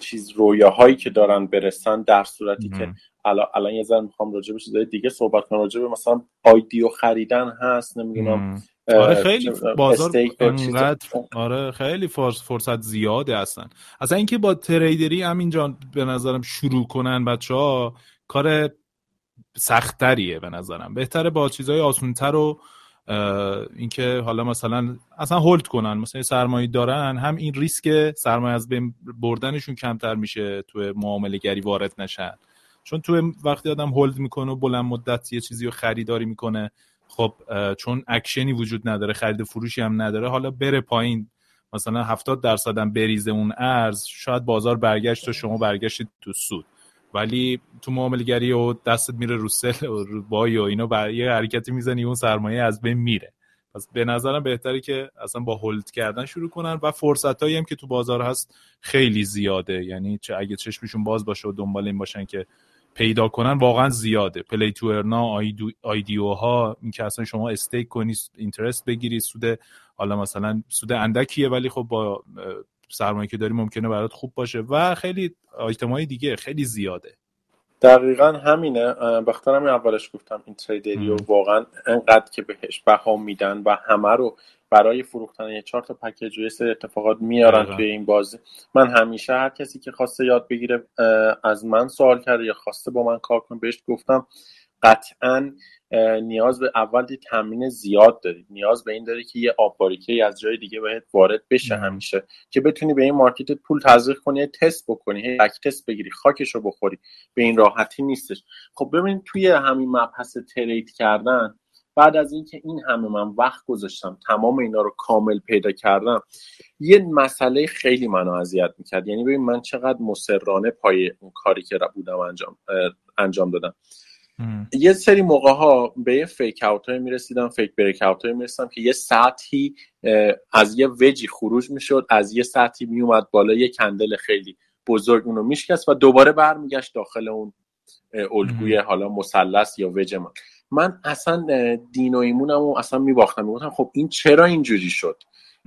چیز رویاهایی که دارن برسن، در صورتی که الان یه ذره میخوام راجع به چیزای دیگه صحبت کنم، راجع به مثلا آیدیو خریدن هست، نمیدونم. آره خیلی بازار انقدر آره خیلی فرصت زیاده اصلا اینکه با تریدری همین جان به نظرم شروع کنن بچه‌ها کار سخت‌تریه. به نظرم بهتره با چیزهای آسان‌تر و اینکه حالا مثلا اصلا هولد کنن، مثلا سرمایه دارن، هم این ریسک سرمایه از بین بردنشون کمتر میشه، تو معامله گری وارد نشن، چون تو وقتی آدم هولد میکنه و بلند مدت یه چیزی رو خریداری میکنه، خب چون اکشنی وجود نداره، خرید فروشی هم نداره، حالا بره پایین مثلا 70% هم بریزه اون ارز، شاید بازار برگشت و شما برگشتید تو سود. ولی تو معامله گری و دستت میره رو سل و رو بای و اینا، برای یه حرکتی میزنی اون سرمایه از بین میره. پس به نظرم بهتره که اصلا با هولد کردن شروع کنن و فرصتایی هم که تو بازار هست خیلی زیاده، یعنی اگه چشمشون باز باشه و دنبال این باشن که پیدا کنن واقعا زیاده. پلی تو ارنا، آیدیو ها، این که اصلا شما استیک کنی، اینترست بگیری، سود حالا مثلا سود اندکیه ولی خب با سرمایه که داری ممکنه برات خوب باشه و خیلی آیتم‌های دیگه خیلی زیاده. دقیقاً همینه. بخاطر همین اولش گفتم این تریدریو واقعاً انقدر که بهش بها میدن و همه رو برای فروختن یه 4 تا پکیج و یه سری اتفاقات میارن توی این بازی. من همیشه هر کسی که خواسته یاد بگیره از من سوال کرده یا خواسته با من کار کنه، بهش گفتم قطعاً نیاز به اول دید تمرین زیاد دارید، نیاز به این داری که یه آب‌باریکه‌ای از جای دیگه بهت وارد بشه همیشه که بتونی به این مارکت پول تزریق کنی، تست بکنی، هی بک تست بگیری، خاکشو بخوری. به این راحتی نیستش. خب ببینید توی همین مبحث ترید کردن، بعد از اینکه این همه من وقت گذاشتم، تمام اینا رو کامل پیدا کردم، یه مسئله خیلی منو اذیت می‌کرد. یعنی ببین من چقدر مصررانه پای اون کاری که بودم انجام دادم. یه سری موقع‌ها به یه فیک اوت‌های می‌رسیدم، فیک بریک اوت‌های می‌رسیدم که یه سطحی از یه وجی خروج می‌شد، از یه سطحی میومد بالا، یه کندل خیلی بزرگ اونو میشکست و دوباره برمیگشت داخل اون الگوی حالا مثلث یا وج من اصلا دین و ایمونمو اصلا می‌باختم، می‌گفتم خب این چرا اینجوری شد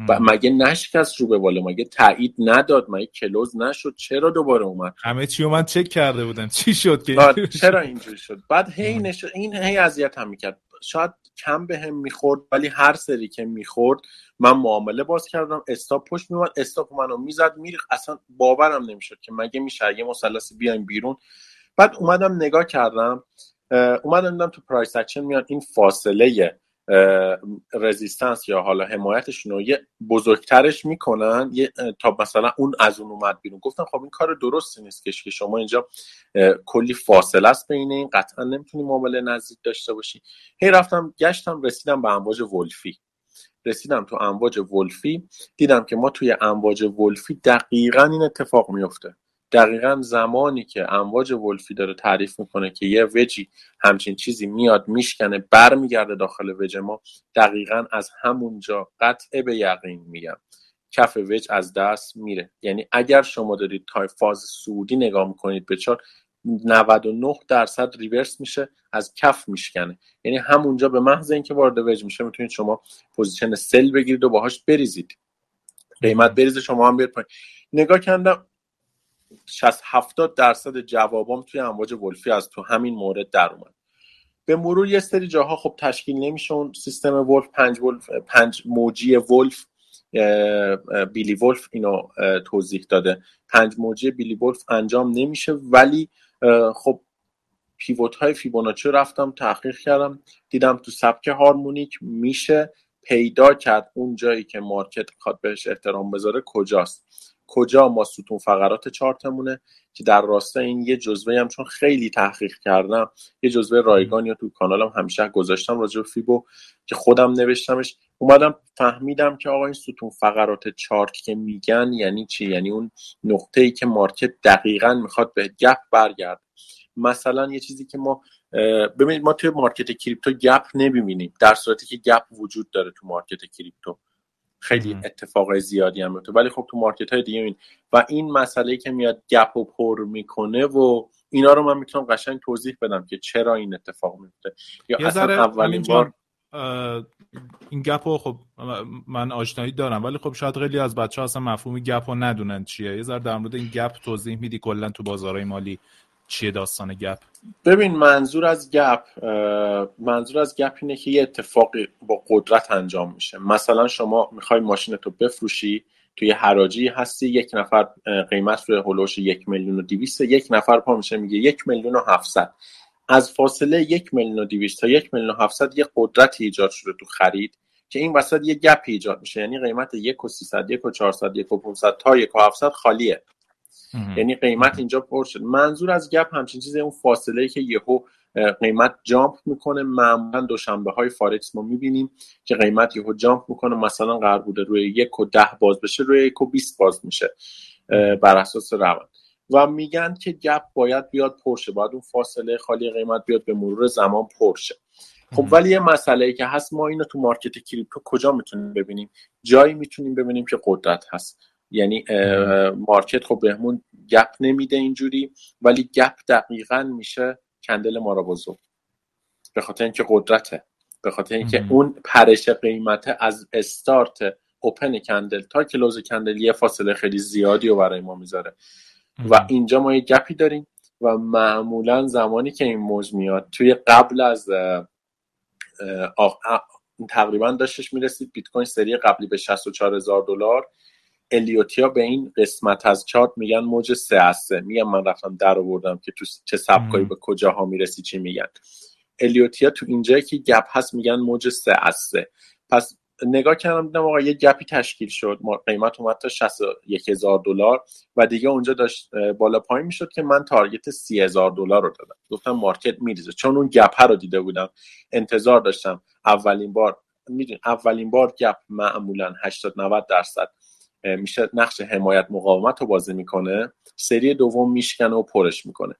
و مگه نشکست رو به بالا، مگه تایید نداد، مگه کلوز نشد، چرا دوباره اومد؟ همه چی رو من چک کرده بودم، چی شد که چرا اینجوری شد؟ بعد هی نشد، این هی اذیت هم میکرد. شاید کم به هم میخورد ولی هر سری که میخورد من معامله باز کردم، استاپ پشت میومد، استاپ منو میزد میریخت، اصلا باورم نمیشد که مگه میشه یه مثلث بیایم بیرون. بعد اومدم نگاه کردم اومدم دیدم تو پرایس اکشن میان این فاصله رزیستنس یا حالا حمایتشون رو یه بزرگترش میکنن تا مثلا اون از اون اومد بیرون. گفتم خب این کار درستی نیست که شما اینجا کلی فاصله است بین این، قطعا نمیتونی معامله نزدیک داشته باشی. هی رفتم گشتم رسیدم به امواج ولفی، رسیدم تو امواج ولفی دیدم که ما توی امواج ولفی دقیقاً این اتفاق میفته. دقیقاً زمانی که امواج ولفی داره تعریف میکنه که یه وجی همچین چیزی میاد میشکنه برمیگرده داخل وج ما، دقیقاً از همونجا قطع به یقین میگم کف وج از دست میره. یعنی اگر شما دارید تا فاز صعودی نگاه میکنید به چارت 99% ریورس میشه، از کف میشکنه. یعنی همونجا به محض اینکه وارد وج میشه میتونید شما پوزیشن سل بگیرید و باهاش بریزید، قیمت بریزه شما هم بیاد پایین. نگاه کردم 60-70% جوابام توی امواج ولفی از تو همین مورد در اومد. به مرور یه سری جاها خب تشکیل نمیشه اون سیستم ولف، 5 موجی ولف، بیلی ولف اینو توضیح داده، 5 موجی بیلی ولف انجام نمیشه، ولی خب پیوت های فیبوناچی رفتم تحقیق کردم دیدم تو سبک هارمونیک میشه پیدا کرد اون جایی که مارکت میخواد بهش احترام بذاره کجاست، کجا ما ستون فقرات چارتمونه، که در راستای این یه جزوه هم چون خیلی تحقیق کردم یه جزوه رایگان یا تو کانالم همیشه گذاشتم راجع به فیبو که خودم نوشتمش، اومدم فهمیدم که آقا این ستون فقرات چارت که میگن یعنی چی، یعنی اون نقطه‌ای که مارکت دقیقاً میخواد به گپ برگرد. مثلا یه چیزی که ما ببینید ما توی مارکت کریپتو گپ نمیبینیم، در صورتی که گپ وجود داره تو مارکت کریپتو، خیلی اتفاقای زیادی هم میفته، ولی خب تو مارکت های دیگه این و این مسئله‌ای که میاد گپ و پر میکنه و اینا رو من میتونم قشنگ توضیح بدم که چرا این اتفاق میفته یا اصلا اولین بار این گپ رو. خب من آشنایی دارم ولی خب شاید خیلی از بچه‌ها اصلا مفهوم گپ رو ندونن چیه، یه ذره در مورد این گپ توضیح میدی کلا تو بازارهای مالی چیه داستان گپ؟ ببین منظور از گپ اینه که یه اتفاقی با قدرت انجام میشه. مثلا شما میخوای ماشینتو بفروشی، توی حراجی هستی، یک نفر قیمت رو هولوش 1,200,000، یک نفر پا میشه میگه 1,700,000. از فاصله 1,200,000 تا 1,700,000 یه قدرتی ایجاد شده تو خرید که این وسط یه گپی ایجاد میشه، یعنی قیمت 1,300,000 1,400,000 1,500,000 تا 1,700,000 خالیه یعنی قیمت اینجا پر شد. منظور از گپ همچین چیزه، اون فاصله‌ای که یهو قیمت جامپ میکنه. معمولا دوشنبه‌های فارکس ما می‌بینیم که قیمت یهو جامپ میکنه، مثلا قرار بوده روی 1.10 باز بشه، روی 1.20 باز میشه بر اساس روند، و میگن که گپ باید بیاد پر شه، باید اون فاصله خالی قیمت بیاد به مرور زمان پر شه. خب ولی یه مسئله‌ای که هست، ما اینو تو مارکت کریپتو کجا میتونیم ببینیم؟ جایی میتونیم ببینیم که قدرت هست، یعنی مارکت خب بهمون گپ نمیده اینجوری، ولی گپ دقیقاً میشه کندل مارابوزو، به خاطر اینکه قدرته، به خاطر اینکه اون پرش قیمته از استارت اوپن کندل تا کلوز کندل یه فاصله خیلی زیادی رو برای ما میذاره و اینجا ما یه گپی داریم و معمولاً زمانی که این موج میاد توی قبل از تقریباً داشتش میرسید بیت کوین سری قبلی به $64,000، الیوتیا به این قسمت از چارت میگن موج 3 از 3. میگم من رفتم در آوردم که تو چه سبکایی به کجاها میرسی چی میگن. الیوتیا تو اینجایی که گپ هست میگن موج 3 از 3. پس نگاه کردم دیدم آقا یه گپی تشکیل شد، قیمت اومد تا $61,000 و دیگه اونجا داشت بالا پایین میشد که من تارگت $30,000 رو دادم، گفتم مارکت میریزه، چون اون گپ رو دیده بودم، انتظار داشتم. اولین بار گپ معمولا 80-90% میشه نقش حمایت مقاومت رو بازی میکنه، سری دوم میشکنه و پرش میکنه.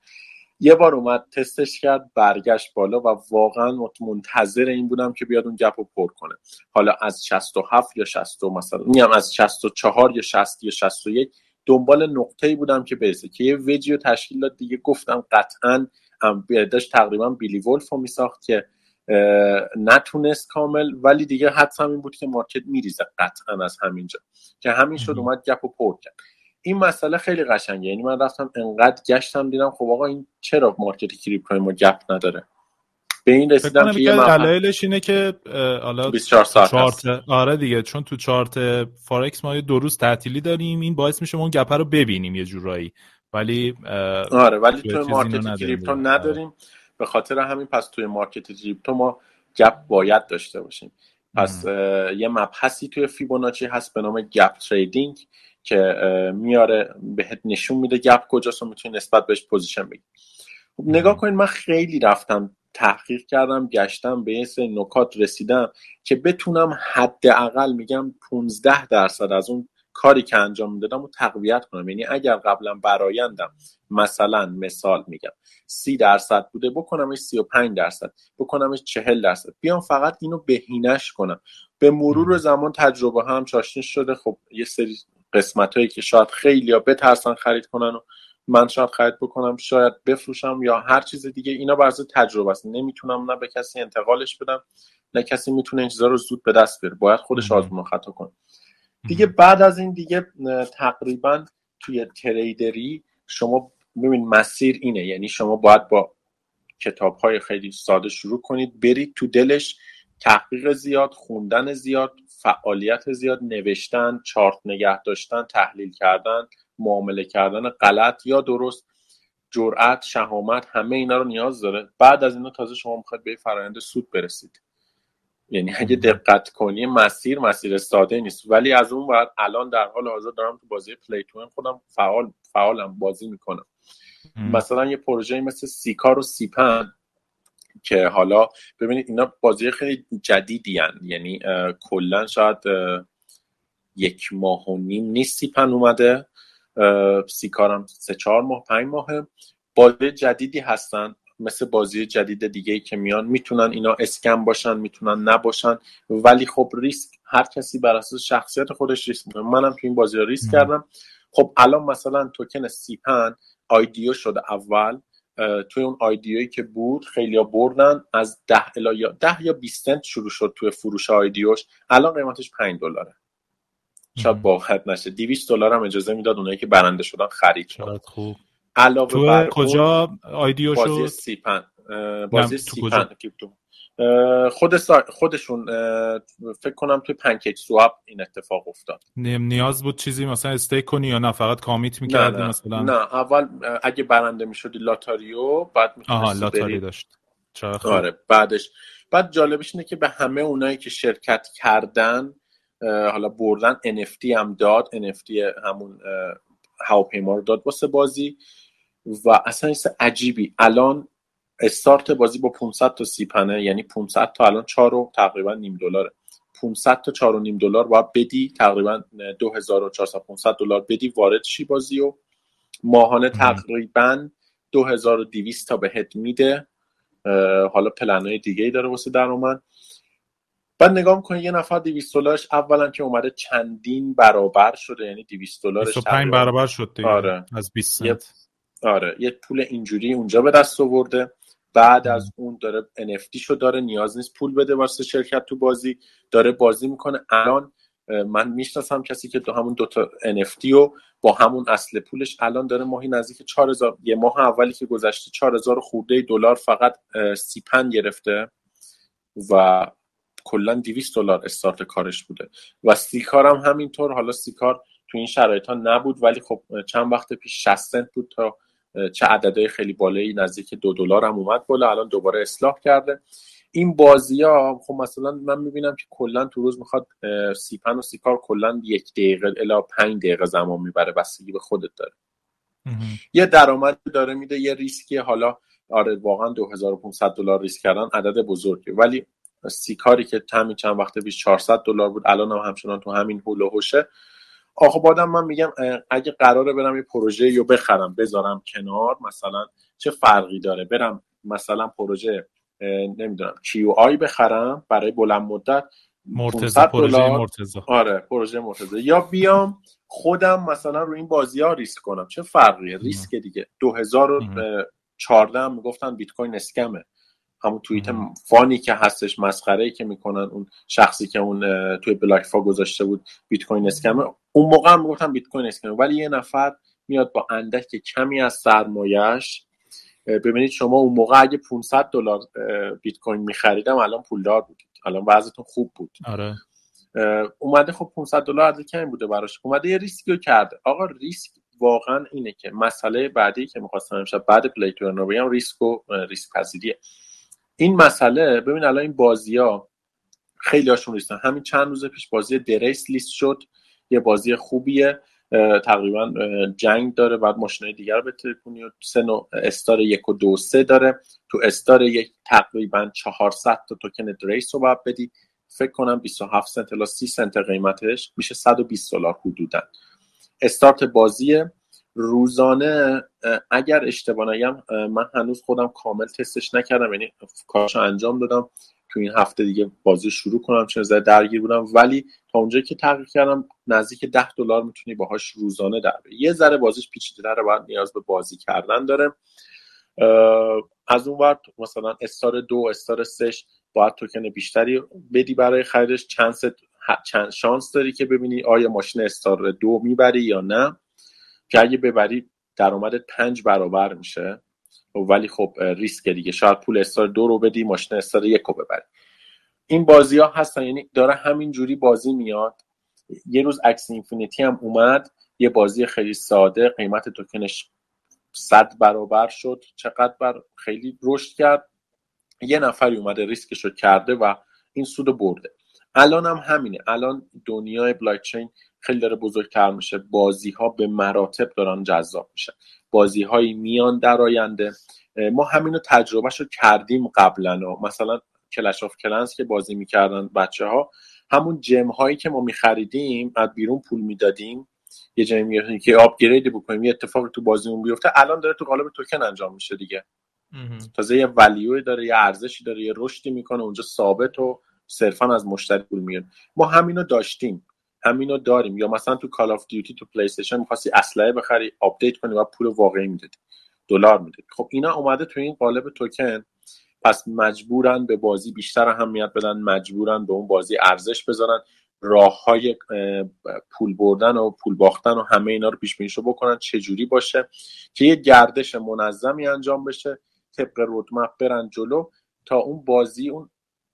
یه بار اومد تستش کرد، برگشت بالا و واقعا منتظر این بودم که بیاد اون گپ رو پر کنه. حالا از 67 یا 60 مثلا میام، از 64 یا 60 یا 61 دنبال نقطه‌ای بودم که برسه که یه ویدیو تشکیل داد دیگه. گفتم قطعاً داشت تقریبا بیلی ولف رو میساخت که نتونست کامل، ولی دیگه حدسم این بود که مارکت میریزه قطعا از همینجا، که همین شد اومد گپ و پر کرد. این مسئله خیلی قشنگه، یعنی من رفتم انقدر گشتم دیدم خب آقا این چرا مارکت کریپتو ما گپ نداره، به این رسیدم که دلایلش اینه که حالا 24 ساعت چارت... آره دیگه، چون تو چارت فارکس ما یه دو روز تعطیلی داریم، این باعث میشه ما اون گپ رو ببینیم یه جورایی، ولی آره ولی تو مارکت کریپتو نداریم. به خاطر همین پس توی مارکت کریپتو ما گپ باید داشته باشیم. پس یه مبحثی توی فیبوناچی هست به نام گپ تریدینگ که میاره بهت نشون میده گپ کجاست و میتونی نسبت بهش پوزیشن بگیری. نگاه کنین من خیلی رفتم تحقیق کردم، گشتم، به یه سری نکات رسیدم که بتونم حداقل میگم 15% از اون کاری که انجام میدادم رو تقویت کنم. یعنی اگر قبلا برایندم مثلا مثال میگم 30% بوده بکنمش 35%، بکنمش 40%، بیام فقط اینو بهینش کنم. به مرور زمان تجربه هم چاشنی شده. خب یه سری قسمتایی که شاید خیلیا بترسن خرید کنن و من شاید خرید بکنم، شاید بفروشم یا هر چیز دیگه، اینا بر اساس تجربه است. نمیتونم نه به کسی انتقالش بدم نه کسی میتونه این چیزا رو زود به دست بیاره، باید خودش آزمون خطا کنه دیگه. بعد از این دیگه تقریبا توی تریدری شما ببین مسیر اینه، یعنی شما باید با کتاب‌های خیلی ساده شروع کنید، برید تو دلش، تحقیق زیاد، خوندن زیاد، فعالیت زیاد، نوشتن، چارت نگه داشتن، تحلیل کردن، معامله کردن غلط یا درست، جرأت، شهامت، همه اینا رو نیاز داره. بعد از اینا تازه شما میخواید به فرآیند سود برسید. یعنی اگه دقت کنی مسیر ساده نیست، ولی از اون بعد الان در حال حاضر دارم تو بازی پلی تو وین خودم فعالم بازی میکنم. مثلا یه پروژه‌ای مثل سیکار و سیپن که حالا ببینید اینا بازی خیلی جدیدی هن. یعنی کلن شاید 1.5 ماه نیست سیپن اومده، سیکارم 3-4 ماه 5 ماهه. بازی جدیدی هستن، مثل بازی جدید دیگه که میان میتونن اینا اسکم باشن، میتونن نباشن، ولی خب ریسک هر کسی بر اساس شخصیت خودش ریسک میکنه. منم تو این بازی ریسک کردم. خب الان مثلا توکن سیپن آیدیو شده، اول توی اون آیدیویی که بود خیلیا بردن، از 10 یا 20 سنت شروع شد توی فروش آیدیوش، الان قیمتش $5. شاید باخت نشه، $200 هم اجازه میداد اونایی که برنده شدن خرید کنن. خوب علاوه تو کجا آیدیو شد؟ بازی سیپن، بازی سیپن کریپتو خودشون فکر کنم توی پنکیک سواپ این اتفاق افتاد. نیاز بود چیزی مثلا استیک کنی یا نه فقط کامیت می‌کردی؟ مثلا نه، اول اگه برنده می‌شدی لاتاریو، بعد می‌تونستی لاتاری داشت. آره بعد جالبش اینه که به همه اونایی که شرکت کردن حالا بردن NFT هم داد، NFT همون هواپیما رو داد واسه بازی. و اصلا این عجیبی، الان استارت بازی با 500 تا سیپنه، یعنی 500 تا الان 4 و تقریبا نیم دلاره، 500 تا 4 و نیم دلار باید بدی، تقریبا $2,400-500 بدی وارد شی بازی، و ماهانه تقریبا $2,200 تا بهت میده. حالا پلن‌های دیگه‌ای داره واسه درآمد. بعد نگاه می‌کنی یه نفر $200 اولا که اومده چندین برابر شده، یعنی $200 5 برابر شد دیگه. آره. از 20 سنت آره یه پول اینجوری اونجا به دست آورده. بعد از اون داره NFT شو داره، نیاز نیست پول بده واسه شرکت تو بازی، داره بازی میکنه. الان من میشناسم کسی که تو همون دوتا NFT رو با همون اصل پولش الان داره ماهی نزدیک 4000، یه ماه اولی که گذشته $4,000 فقط سیپن گرفته و کلا $200 استارت کارش بوده. و سیکارم همینطور. حالا سیکار تو این شرایط ها نبود، ولی خب چند وقت پیش 60 سنت بود تا چه عددهای خیلی بالایی نزدیک $2 هم اومد بالا، الان دوباره اصلاح کرده. این بازی ها خب مثلا من میبینم که کلن تو روز میخواد سیپن و سیکار کلن 1 دقیقه الی 5 دقیقه زمان میبره، بستگی به خودت داره. یه درآمد داره میده، یه ریسکی. حالا آره واقعا $2,500 ریسک کردن عدد بزرگی، ولی سیکاری که همین چند وقت پیش $400 بود الان هم همچنان تو همین هول و هوشه. آخه بعدم من میگم اگه قراره برم یه پروژه یا بخرم بذارم کنار، مثلا چه فرقی داره برم مثلا پروژه نمیدونم کیو آی بخرم برای بلند مدت $500. آره پروژه مرتضی. یا بیام خودم مثلا رو این بازی ها ریسک کنم، چه فرقیه؟ ریسک دیگه. 2014 میگفتن بیت کوین اسکمه، همون توییت فانی که هستش، مسخره‌ای که میکنن اون شخصی که اون توی بلاکفا گذاشته بود بیت کوین اسکمه، اون موقع هم میگفتن بیت کوین اسکمه. ولی یه نفر میاد با اندک کمی از سرمایه‌اش، ببینید شما اون موقع اگه $500 بیت کوین میخریدم الان پولدار بودید، الان وضعیتون خوب بود. آره. اومده خب $500 عدد کمی بوده براش، اومده یه ریسکی رو کرده. آقا ریسک واقعا اینه که مسئله بعدی که می‌خواستم امشب بعد پلی تو ارن رو بگم ریسک پذیریه. این مسئله، ببین الان این بازی‌ها خیلی هاشون ریسکن. همین چند روز پیش بازی دریس لیست شد، یه بازی خوبیه، تقریبا جنگ داره، بعد ماشینای دیگر رو بترکونی و سن و استار 1 و 2 و 3 داره. تو استار 1 تقریبا 400 تا توکن دریس رو باید بدی، فکر کنم 27 سنت الی 30 سنت قیمتش میشه، 120 دلار حدوداً. استارت بازی روزانه اگر اشتباه نگم، من هنوز خودم کامل تستش نکردم، یعنی کارشو انجام دادم تو این هفته دیگه بازی شروع کنم چون زیاد درگیر بودم، ولی تا اونجایی که تحقیق کردم نزدیک 10 دلار میتونی باهاش روزانه در بیاری. یه ذره بازیش پیچیده‌تره، باید نیاز به بازی کردن داره. از اون ور مثلا استار 2 استار 3 باید توکن بیشتری بدی برای خریدش، چند شانس داری که ببینی آیا ماشین استار 2 میبری یا نه، که اگه ببری درآمد 5 برابر میشه، ولی خب ریسک دیگه، شاید پول استار 2 رو بدی ماشین استار 1 رو ببری. این بازی ها هستن، یعنی داره همین جوری بازی میاد. یه روز اکس اینفینیتی هم اومد، یه بازی خیلی ساده، قیمت توکنش 100 برابر شد، چقدر خیلی رشد کرد، یه نفری اومده ریسکش رو کرده و این سودو برده. الان هم همینه، الان دنیای بلاک چین خیلی داره بزرگتر میشه، بازی ها به مراتب دارن جذاب میشه، بازی هایی میان در آینده. ما همین رو تجربه شو کردیم قبلا، مثلا کلش اف کلنس که بازی میکردن بچه ها، همون جم هایی که ما میخریدیم از بیرون پول میدادیم یه جایی میگفتیم که آپگرید بکنیم، یه اتفاقی تو بازیمون بیفته، الان داره تو قالب توکن انجام میشه دیگه. تازه یه ولیوی داره، یه ارزشی داره، یه رشدی میکنه اونجا ثابت و صرفا از مشتری پول میاد. ما همینو داشتیم، همینو داریم. یا مثلا تو کال اف دیوتی تو پلی استیشن می‌خواستی اسلحه بخری، آپدیت کنی و پول واقعی میدادی، دلار میدادی. خب اینا اومده تو این قالب توکن، پس مجبورن به بازی بیشتر اهمیت بدن، مجبورن به اون بازی ارزش بذارن، راه‌های پول بردن و پول باختن و همه اینا رو پیش بینیشو بکنن چه جوری باشه که یه گردش منظمی انجام بشه، طبق رودمپ برن جلو تا اون بازی، اون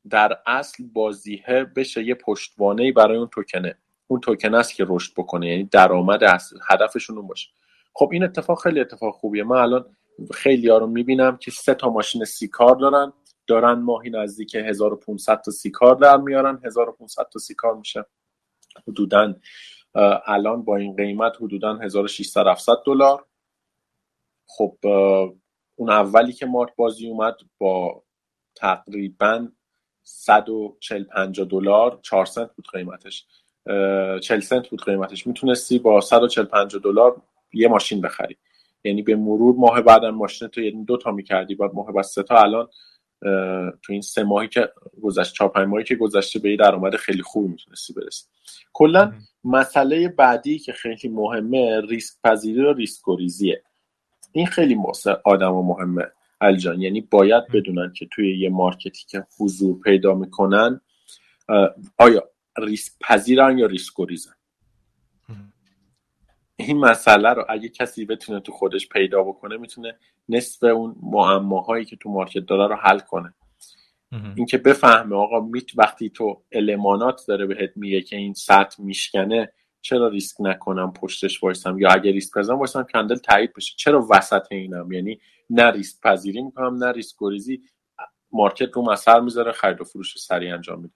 در اصل بازیه بشه یه پشتوانه‌ای برای اون توکنه، اون توکن است که رشد بکنه، یعنی درآمد اصل هدفشون اون باشه. خب این اتفاق خیلی اتفاق خوبیه. من الان خیلی‌ها رو می‌بینم که 3 تا ماشین سیکار دارن ماهی نزدیک 1500 تا سیکار در میارن، 1500 تا سیکار میشه حدوداً الان با این قیمت حدوداً 1600-1700 دلار. خب اون اولی که مارت بازی اومد با تقریباً 140-150 دلار 4 سنت بود قیمتش، 40 سنت بود قیمتش، میتونستی با 140-150 دلار یه ماشین بخری، یعنی به مرور ماه بعدم ماشین تو یعنی 2 تا میکردی، بعد ماه بعد 3 تا. الان تو این 3 ماهی که گذشت، 4-5 ماهی که گذشته، به یه درآمد خیلی خوب میتونستی برسی. کلا مسئله بعدی که خیلی مهمه ریسک پذیری و ریسک گریزیه. این خیلی واسه آدما مهمه الجان، یعنی باید بدونن که توی یه مارکتی که حضور پیدا میکنن آیا ریسک پذیرن یا ریسک گریزن. این مسئله رو اگه کسی بتونه تو خودش پیدا بکنه، میتونه نصف اون معماهایی که تو مارکت داره رو حل کنه. اینکه بفهمه آقا وقتی تو المانات داره بهت میگه که این سطح میشکنه، چرا ریسک نکنم پشتش وایسم، یا اگه ریسک بزنم وایسم کندل تایید بشه، چرا وسط اینم، یعنی نه ریسک پذیری میکنم نه ریسک گریزی. مارکت رو مسر میذاره، خرید و فروش سریع انجام میده.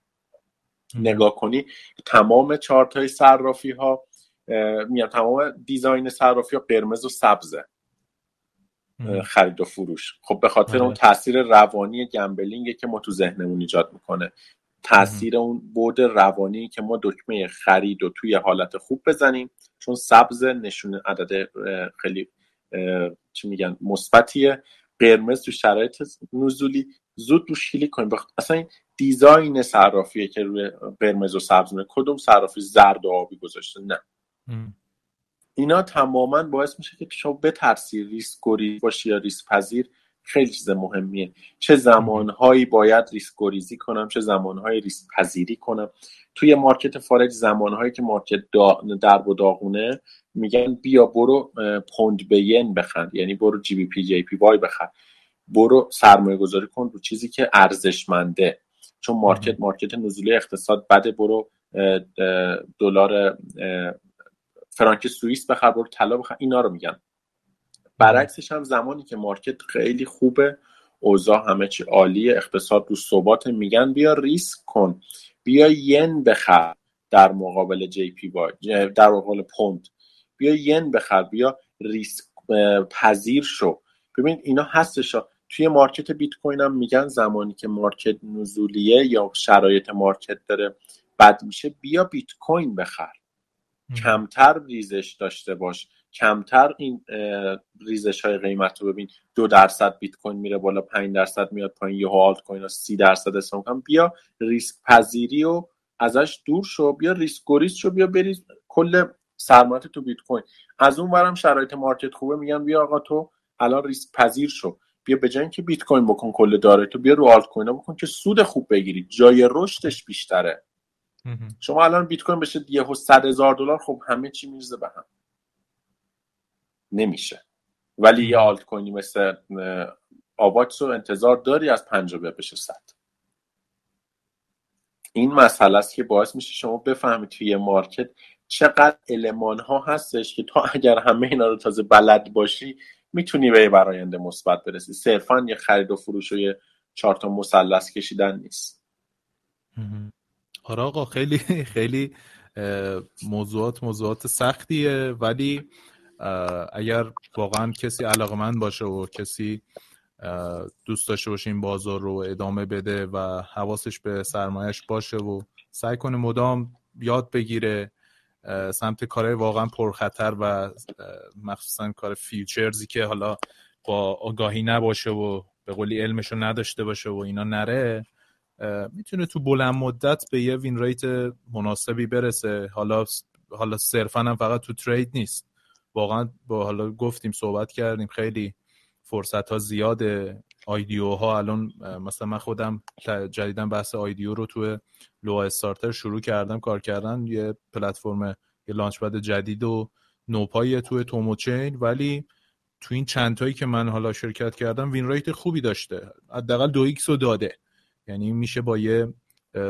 نگاه کنی تمام چارت های صرافی ها، میگم تمام دیزاین صرافی ها قرمز و سبزه خرید و فروش. خب به خاطر اون تاثیر روانی گمبلینگه که ما تو ذهنمون ایجاد میکنه، تأثیر اون بود روانی که ما دکمه خرید و توی حالت خوب بزنیم، چون سبز نشونه عدد خیلی چی میگن مثبتیه، قرمز تو شرایط نزولی زود روش کلیک کنیم. اصلا این دیزاین صرافیه که روی قرمز و سبز نه، کدوم صرافی زرد و آبی گذاشته، نه اینا تماما باعث میشه که شما بترسی ریسک گریز باشی یا ریسک پذیر. خیلی چیز مهمیه، چه زمانهایی باید ریسک گریزی کنم، چه زمانهایی ریسک پذیری کنم. توی مارکت فارکس زمانهایی که مارکت درب و داغونه میگن بیا برو پوند به ین بخند، یعنی برو جی بی پی جی پی وای بخند، برو سرمایه گذاری کن رو چیزی که ارزشمنده، چون مارکت نزولی اقتصاد بده، برو دلار فرانک سوئیس بخر، برو طلا بخر، اینا رو میگن. برعکسش هم زمانی که مارکت خیلی خوبه، اوضاع همه چی عالیه، اقتصاد رو ثبات، میگن بیا ریسک کن، بیا ین بخر در مقابل جی پی وای، در مقابل پوند بیا ین بخر، بیا ریسک پذیر شو. ببین اینا هستش. توی مارکت بیت کوین هم میگن زمانی که مارکت نزولیه یا شرایط مارکت داره بد میشه، بیا بیت کوین بخر، کمتر ریزش داشته باش، کمتر این ریزش های قیمت رو ببین. 2% بیت کوین میره بالا، 5% میاد پایین، یهو آلت کوین ها 30% اسمم. بیا ریسک پذیری و ازش دور شو، بیا ریسک گریز شو، بیا بریز کل سرمایه‌ت تو بیت کوین. از اون برم شرایط مارکت خوبه، میگن بیا آقا تو الان ریسک پذیر شو، بیا به جای اینکه بیت کوین بکن کل داره تو، بیا رو آلت کوین ها بکن که سود خوب بگیری، جای رشدش بیشتره. شما الان بیت کوین بشه یهو $100,000، خب همه چی میرزه به هم، نمیشه. ولی یه آلت کوینی مثل آواکس رو انتظار داری از 50 بشه 100. این مسئله است که باعث میشه شما بفهمید توی مارکت چقدر المان ها هستش که تو اگر همه اینا رو تازه بلد باشی میتونی به یه براینده مثبت برسی. صرفا یه خرید و فروش و یه 4 مثلث کشیدن نیست. آره آقا، خیلی خیلی موضوعات سختیه، ولی اگر واقعا کسی علاقمند باشه و کسی دوست داشته باشه این بازار رو ادامه بده و حواسش به سرمایه‌اش باشه و سعی کنه مدام یاد بگیره سمت کارهای واقعا پرخطر و مخصوصا کار فیوچرزی که حالا با آگاهی نباشه و به قولی علمشو نداشته باشه و اینا نره، میتونه تو بلند مدت به یه وین ریت مناسبی برسه. حالا صرفا هم فقط تو ترید نیست، واقعا با حالا گفتیم صحبت کردیم، خیلی فرصت ها زیاده. آیدیو ها الان مثلا من خودم جدیدن بحث آیدیو رو توی لوا استارتر شروع کردم کار کردن، یه پلتفرم، یه لانچ پد جدید و نوپایه توی توموچین، ولی تو این چند تایی که من حالا شرکت کردم وین ریت خوبی داشته، حداقل 2x رو داده. یعنی میشه با یه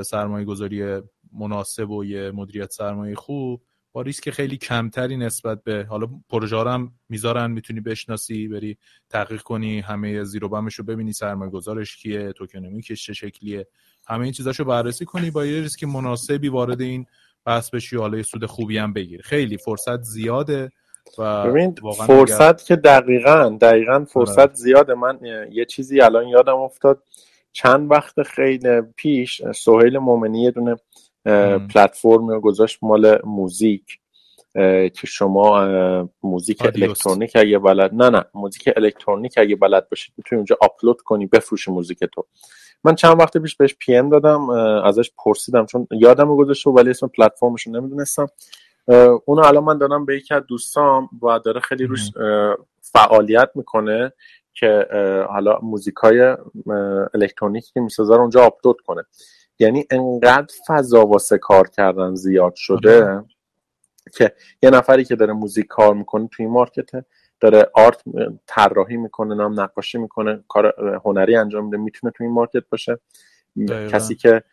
سرمایه گذاری مناسب و یه مدیریت سرمایه خوب با ریسک خیلی کمتری نسبت به حالا پروژه هم میذارن، میتونی بشناسی، بری تحقیق کنی، همه زیر و بمش رو ببینی، سرمایه گذارش کیه، توکنومیکش چه شکلیه، همه این چیزاشو بررسی کنی، با یه ریسک مناسبی وارد این بحث بشی، حالا یه سود خوبی هم بگیر. خیلی فرصت زیاده و فرصت که دقیقاً فرصت زیاده. من یه چیزی الان یادم افتاد، چند وقت خیلی پیش سهیل مومنی یه دونه پلتفرمی رو گذاشت مال موزیک، که شما موزیک الکترونیک اگه بلد موزیک الکترونیک اگه بلد باشید میتونی اونجا آپلود کنی، بفروشی موزیک تو. من چند وقت پیش بهش پی ام دادم، ازش پرسیدم، چون یادم گذاشته ولی اسم پلتفرمش رو نمیدونستم. اونو الان من دادم به یکی از دوستام و داره خیلی روش فعالیت میکنه که حالا موزیکای الکترونیکی که میسازه رو اونجا آپلود کنه. یعنی انقدر فضا واسه کار کردن زیاد شده که یه نفری که داره موزیک کار میکنه توی مارکت، داره آرت طراحی میکنه، نام نقاشی میکنه، کار هنری انجام میده، میتونه توی مارکت باشه. کسی که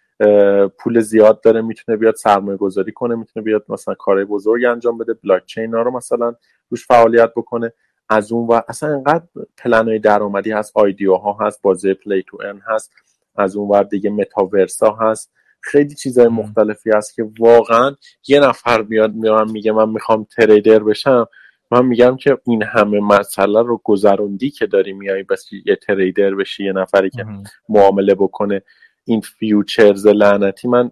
پول زیاد داره میتونه بیاد سرمایه گذاری کنه، میتونه بیاد مثلا کارهای بزرگ انجام بده، بلاک چین ها رو مثلا روش فعالیت بکنه. از اون ور اصلا انقدر پلن‌های درآمدی هست، آیدیوها هست، بازی پلی تو ارن هست، از اون ور دیگه متاورسا هست، خیلی چیزای مختلفی هست که واقعا یه نفر میاد میگه من میخوام تریدر بشم، من میگم که این همه مسئله رو گذروندی که داری میای بس یه تریدر بشی، یه نفری که معامله بکنه. این فیوچرز لعنتی، من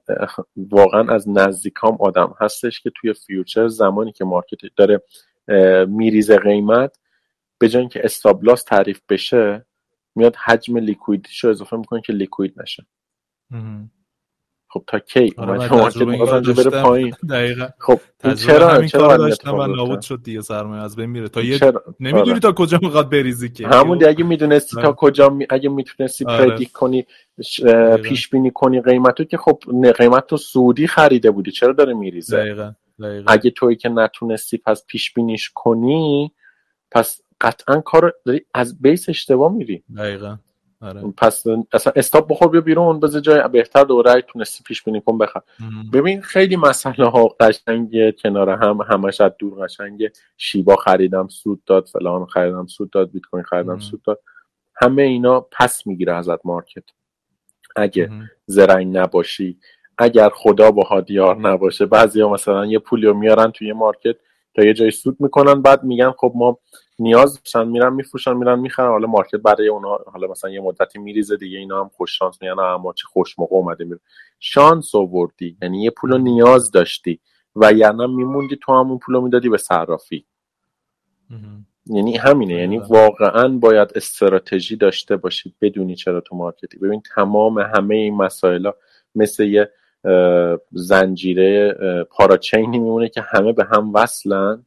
واقعا از نزدیکام آدم هستش که توی فیوچرز زمانی که مارکت داره میریزه قیمت، به جای اینکه استابلاس تعریف بشه میاد حجم لیکویدیشو اضافه میکنه که لیکوید نشه. خب تا کی مارکت بره پایین؟ دقیقاً. خب چرا داشتم من نابود شد دیگه، سرمایه از بین میره. تا نمیدونی تا کجا میخواد بریزی که. همون دیگه، اگه میدونستی تا کجا اگه میتونستی پردیکت کنی، پیش بینی کنی قیمتو، که خب قیمت تو سعودی خریده بودی، چرا داره میریزه؟ دقیقاً. اگه تویی که نتونستی پس پیش بینیش کنی، پس قطعاً کارو داری از بیس اشتباه میری. دقیقاً. آره. پس اصلا استاپ بخور بیا بیرون، بذار جای بهتر دوره تونستی پیش بینی کن بخر. ببین خیلی مسئله ها قشنگه، کنار هم همش از دور قشنگه. شیبا خریدم سود داد، فلان خریدم سود داد، بیت کوین خریدم سود داد. همه اینا پس میگیره ازت مارکت اگه زرنگ نباشی، اگر خدا باها دیار نباشه. بعضیا مثلا یه پولیو میارن توی مارکت تا یه جای سود میکنن، بعد میگن خب ما نیاز داشتن، میرن میفروشن، میرن میخرن. حالا مارکت برای اونا حالا مثلا یه مدتی میریزه دیگه، اینا هم خوش شانس میان، اما چه خوش موقع اومده میره. شانس آوردی، یعنی یه پولو نیاز داشتی و یعنی میموندی تو همون پولو میدادی به صرافی. یعنی همینه، یعنی واقعا باید استراتژی داشته باشید، بدونی چرا تو مارکتی. ببین تمام همه این مسائل مثل یه زنجیره پاراچینی میمونه که همه به هم وصلن،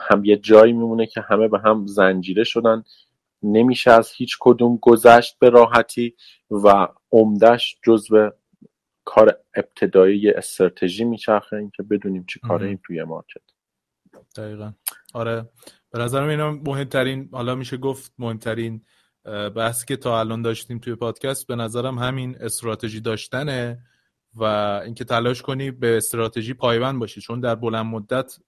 هم یه جایی میمونه که همه به هم زنجیره شدن، نمیشه از هیچ کدوم گذشت به راحتی و عمدش جزو کار ابتدایی استراتژی میچرخه، این که بدونیم چی کاره این توی مارکت. دقیقاً آره، به نظرم اینا مهمترین، حالا میشه گفت مهمترین بحثی که تا الان داشتیم توی پادکست به نظرم همین استراتژی داشتنه و اینکه تلاش کنی به استراتژی پایبند باشی، چون در بلند مدت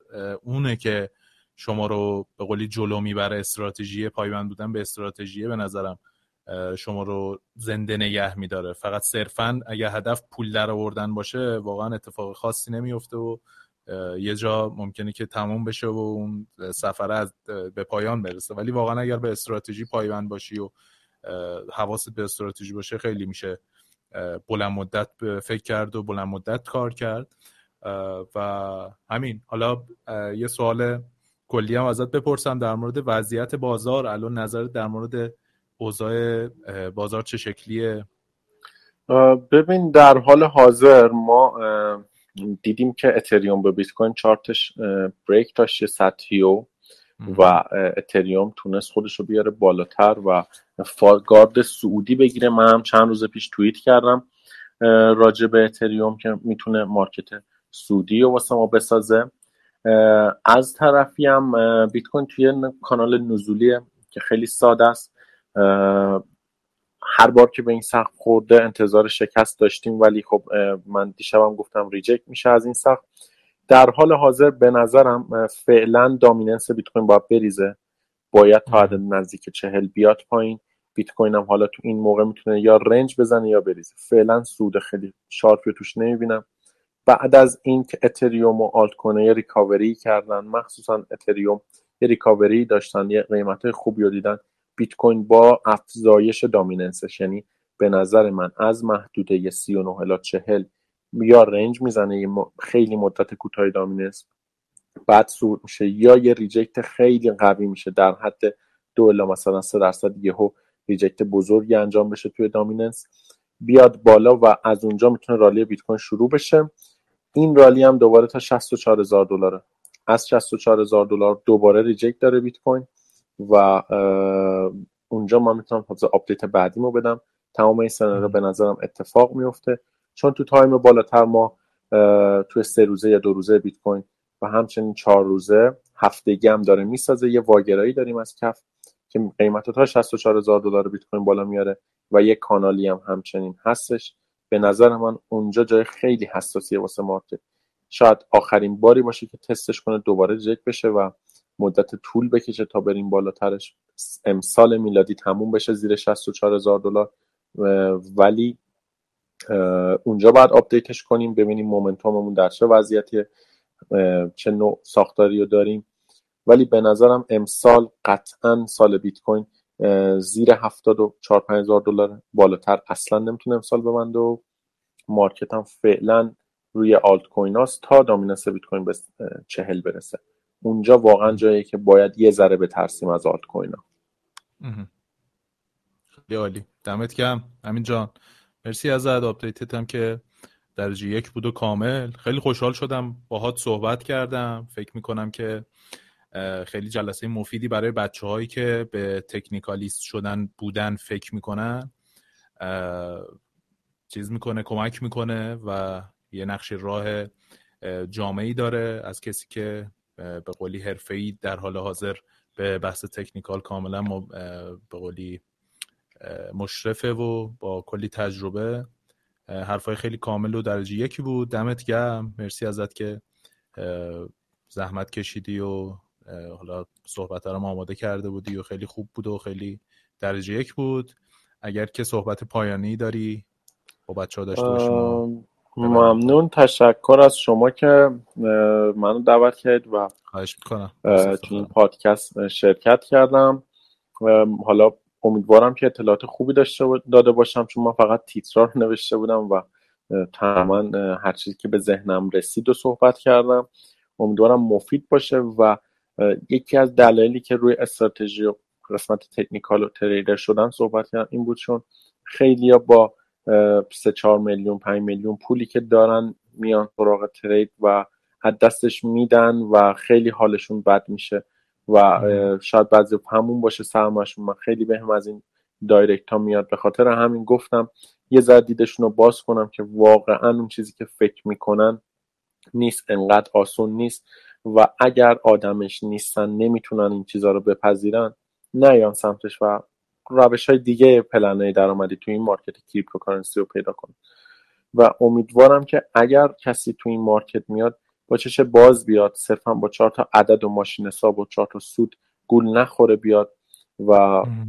اونه که شما رو به قولی جلو میبره. استراتژی پایبند بودن به استراتژی به نظرم شما رو زنده نگه میداره. فقط صرفاً اگه هدف پول در آوردن باشه واقعا اتفاق خاصی نمیفته و یه جا ممکنه که تموم بشه و اون سفره از به پایان برسه. ولی واقعا اگر به استراتژی پایبند باشی و حواست به استراتژی باشه خیلی میشه بلند مدت فکر کرد و بلند مدت کار کرد و همین. حالا یه سوال کلی هم ازت بپرسم در مورد وضعیت بازار الان، نظر در مورد اوضاع بازار چه شکلیه؟ ببین در حال حاضر ما دیدیم که اتریوم به بیت کوین چارتش بریک داشت یه سطحی و اتریوم تونست خودش رو بیاره بالاتر و گارد سعودی بگیره. من هم چند روز پیش توییت کردم راجع به اتریوم که میتونه مارکت سعودی رو واسه ما بسازه. از طرفی هم بیت کوین توی کانال نزولیه که خیلی ساده است. هر بار که به این سقف خورده انتظار شکست داشتیم، ولی خب من دیشبم گفتم ریجکت میشه از این سقف. در حال حاضر به نظرم فعلا دامیننس بیت کوین باید بریزه، باید تا حد نزدیک 40 بیاد پایین. بیت کوین هم حالا تو این موقع میتونه یا رنج بزنه یا بریزه. فعلا سود خیلی شارپی توش نمیبینم. بعد از این که اتریوم و آلت کوین یه ریکاوری کردن، مخصوصا اتریوم یه ریکاوری داشتن، یه قیمتای خوبی رو دیدن، بیت کوین با افزایش دامیننسش، یعنی به نظر من از محدوده 39 الی 40 یا رنج میزنه، خیلی مدت کوتاه دامیننس، بعد صعود میشه یا یه ریجکت خیلی قوی میشه در حد 2 الی مثلا 3% یهو ریجکت بزرگی انجام بشه توی دامیننس، بیاد بالا و از اونجا میتونه رالی بیت کوین شروع بشه. این رالی هم دوباره تا 64000 دلاره. از 64000 دلار دوباره ریجکت داره بیت کوین و اونجا من میتونم آپدیت بعدیمو بدم. تمام این سناریو به نظرم اتفاق میفته، چون تو تایم بالاتر ما تو 3 روزه یا 2 روزه بیت کوین و همچنین 4 روزه هفتگی هم داره میسازه. یه واگرایی داریم از کف که قیمتش تا 64000 دلار بیت کوین بالا میاره و یه کانالی هم همچنین هستش. به نظر من اونجا جای خیلی حساسیه واسه مارکت. شاید آخرین باری باشه که تستش کنه، دوباره ریجکت بشه و مدت طول بکشه تا بریم بالاترش. امسال میلادی تموم بشه زیر 64000 دلار، ولی اونجا باید آپدیتش کنیم، ببینیم مومنتوممون در چه وضعیتی، چه نوع ساختاری رو داریم. ولی به نظرم امسال قطعاً سال بیت کوین زیر 74000 دلار بالاتر اصلاً نمیتونه امسال ببنده و مارکت هم فعلاً روی آلت کویناست تا دامیننس بیت کوین به 40 برسه. اونجا واقعا جاییه که باید یه ذره بترسیم از آلت کوینا. خیلی عالی، دمت گرم امین جان، مرسی از آپدیتت هم که درجه 1 بود و کامل. خیلی خوشحال شدم باهات صحبت کردم. فکر میکنم که خیلی جلسه مفیدی برای بچه‌هایی که به تکنیکالیست شدن بودن فکر میکنن چیز میکنه، کمک میکنه و یه نقش راه جامعی داره از کسی که به قولی حرفه‌ای در حال حاضر به بحث تکنیکال کاملا به قولی مشرفه و با کلی تجربه، حرفای خیلی کامل و درجه یکی بود. دمت گرم، مرسی ازت که زحمت کشیدی و حالا صحبت رو آماده کرده بودی و خیلی خوب بود و خیلی درجه یک بود. اگر که صحبت پایانی داری با بچه‌ها داشته باشیم. ممنون، تشکر از شما که منو دعوت کردید و خواهش می‌کنم تو این پادکست شرکت کردم. حالا امیدوارم که اطلاعات خوبی داده باشم، چون من فقط تیترار نوشته بودم و تماما هر چیزی که به ذهنم رسید و صحبت کردم. امیدوارم مفید باشه و یکی از دلایلی که روی استراتژی و قسمت تکنیکال و تریدر شدن صحبت کردم این بود چون خیلی‌ها با 3-4 میلیون 5 میلیون پولی که دارن میان سراغ ترید و از دستش میدن و خیلی حالشون بد میشه و شاید بعضی همون باشه سرمایه‌شون. من خیلی بهم از این دایرکت ها میاد، به خاطر همین گفتم یه ذره دیدشون رو باز کنم که واقعا اون چیزی که فکر میکنن نیست، انقدر آسون نیست و اگر آدمش نیستن نمیتونن این چیزا رو بپذیرن، نیان سمتش و روش‌های دیگه پلن‌های درآمدی توی این مارکت کریپتوکارنسی رو پیدا کنه. و امیدوارم که اگر کسی توی این مارکت میاد با چش باز بیاد، صرفا با 4 تا عدد و ماشین حساب و 4 تا سود گول نخوره بیاد و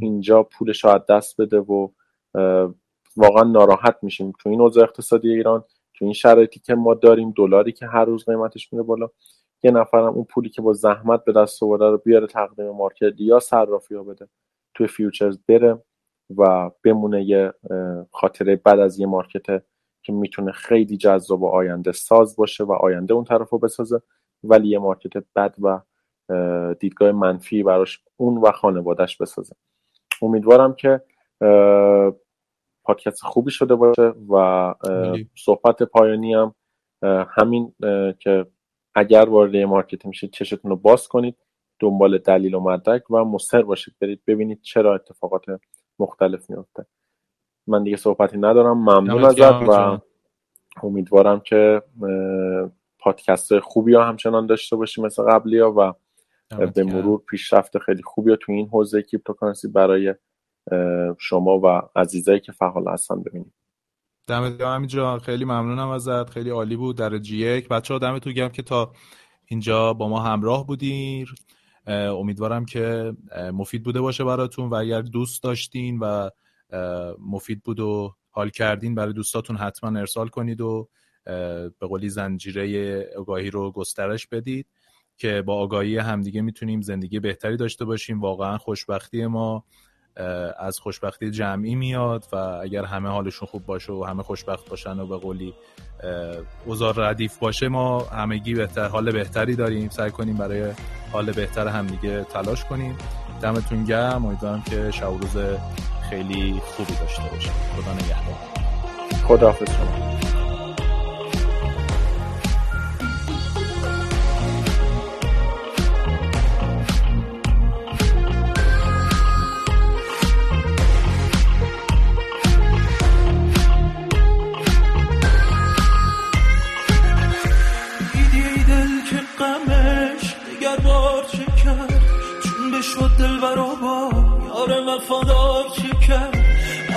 اینجا پولش رو از دست بده و واقعا ناراحت میشیم توی این اوضاع اقتصادی ایران، توی این شرایطی که ما داریم، دلاری که هر روز قیمتش میره بالا. یه نفرم اون پولی که با زحمت به دست آورده رو بیاره تقدیم مارکت یا صرافی‌ها بده، توی فیوچرز بره و بمونه یه خاطره بعد از یه مارکت که میتونه خیلی جذاب و آینده ساز باشه و آینده اون طرف رو بسازه، ولی یه مارکت بد و دیدگاه منفی براش اون و خانوادهش بسازه. امیدوارم که پادکست خوبی شده باشه و صحبت پایانی هم همین که اگر وارد یه مارکت میشید چشتون رو باز کنید، دنبال دلیل و مدرک و مصر باشید، برید ببینید چرا اتفاقات مختلف میفته. من دیگه صحبتی ندارم، ممنون ازت و امیدوارم که پادکست خوبی ها همچنان داشته باشیم مثل قبلی ها و به مرور پیشرفت خیلی خوبی ها توی این حوزه کریپتوکارنسی برای شما و عزیزایی که فعال هستن ببینید. دمت گرم همینجا، خیلی ممنونم ازت، خیلی عالی بود، درجه یک. بچه‌ها دمتون گرم که تا اینجا با ما همراه بودین. امیدوارم که مفید بوده باشه براتون و اگر دوست داشتین و مفید بود و حال کردین برای دوستاتون حتما ارسال کنید و به قولی زنجیره آگاهی رو گسترش بدید که با آگاهی همدیگه میتونیم زندگی بهتری داشته باشیم. واقعا خوشبختی ما از خوشبختی جمعی میاد و اگر همه حالشون خوب باشه و همه خوشبخت باشن و به قولی اوضاع ردیف باشه، ما همگی بهتر، حال بهتری داریم. سعی کنیم برای حال بهتر همدیگه تلاش کنیم. دمتون گرم، امیدوارم که شب و روز خیلی خوبی داشته باشید. خدا نگهدار. خداحافظ شما. فدار چکم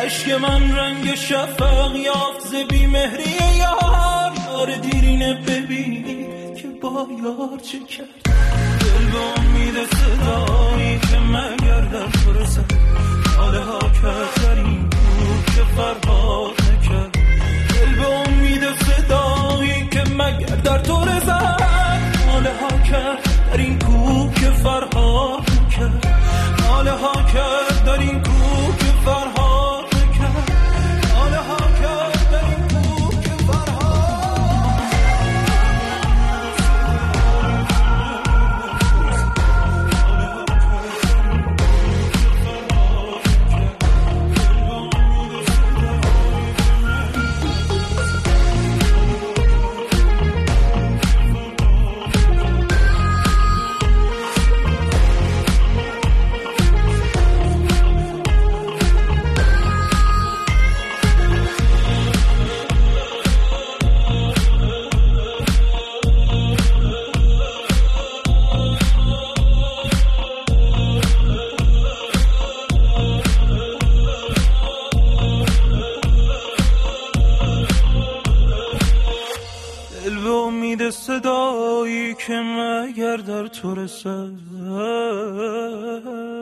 عشق من رنگ شفق یافت ز بی‌مهری یار، آره دیرینه ببین که با یار چکم دل به امید صدایی که مگر در فرسم آره ها کترین بود که فرهاد نکرد، دل به امید صدایی که مگر در تو رزد آره ها کترین بود که فرهاد نکرد، آله ها کرد در این کوه که فرهاد نکرد، آله ها کرد در این کوه که فرهاد دل و امید صدایی که مگر در تو رسد.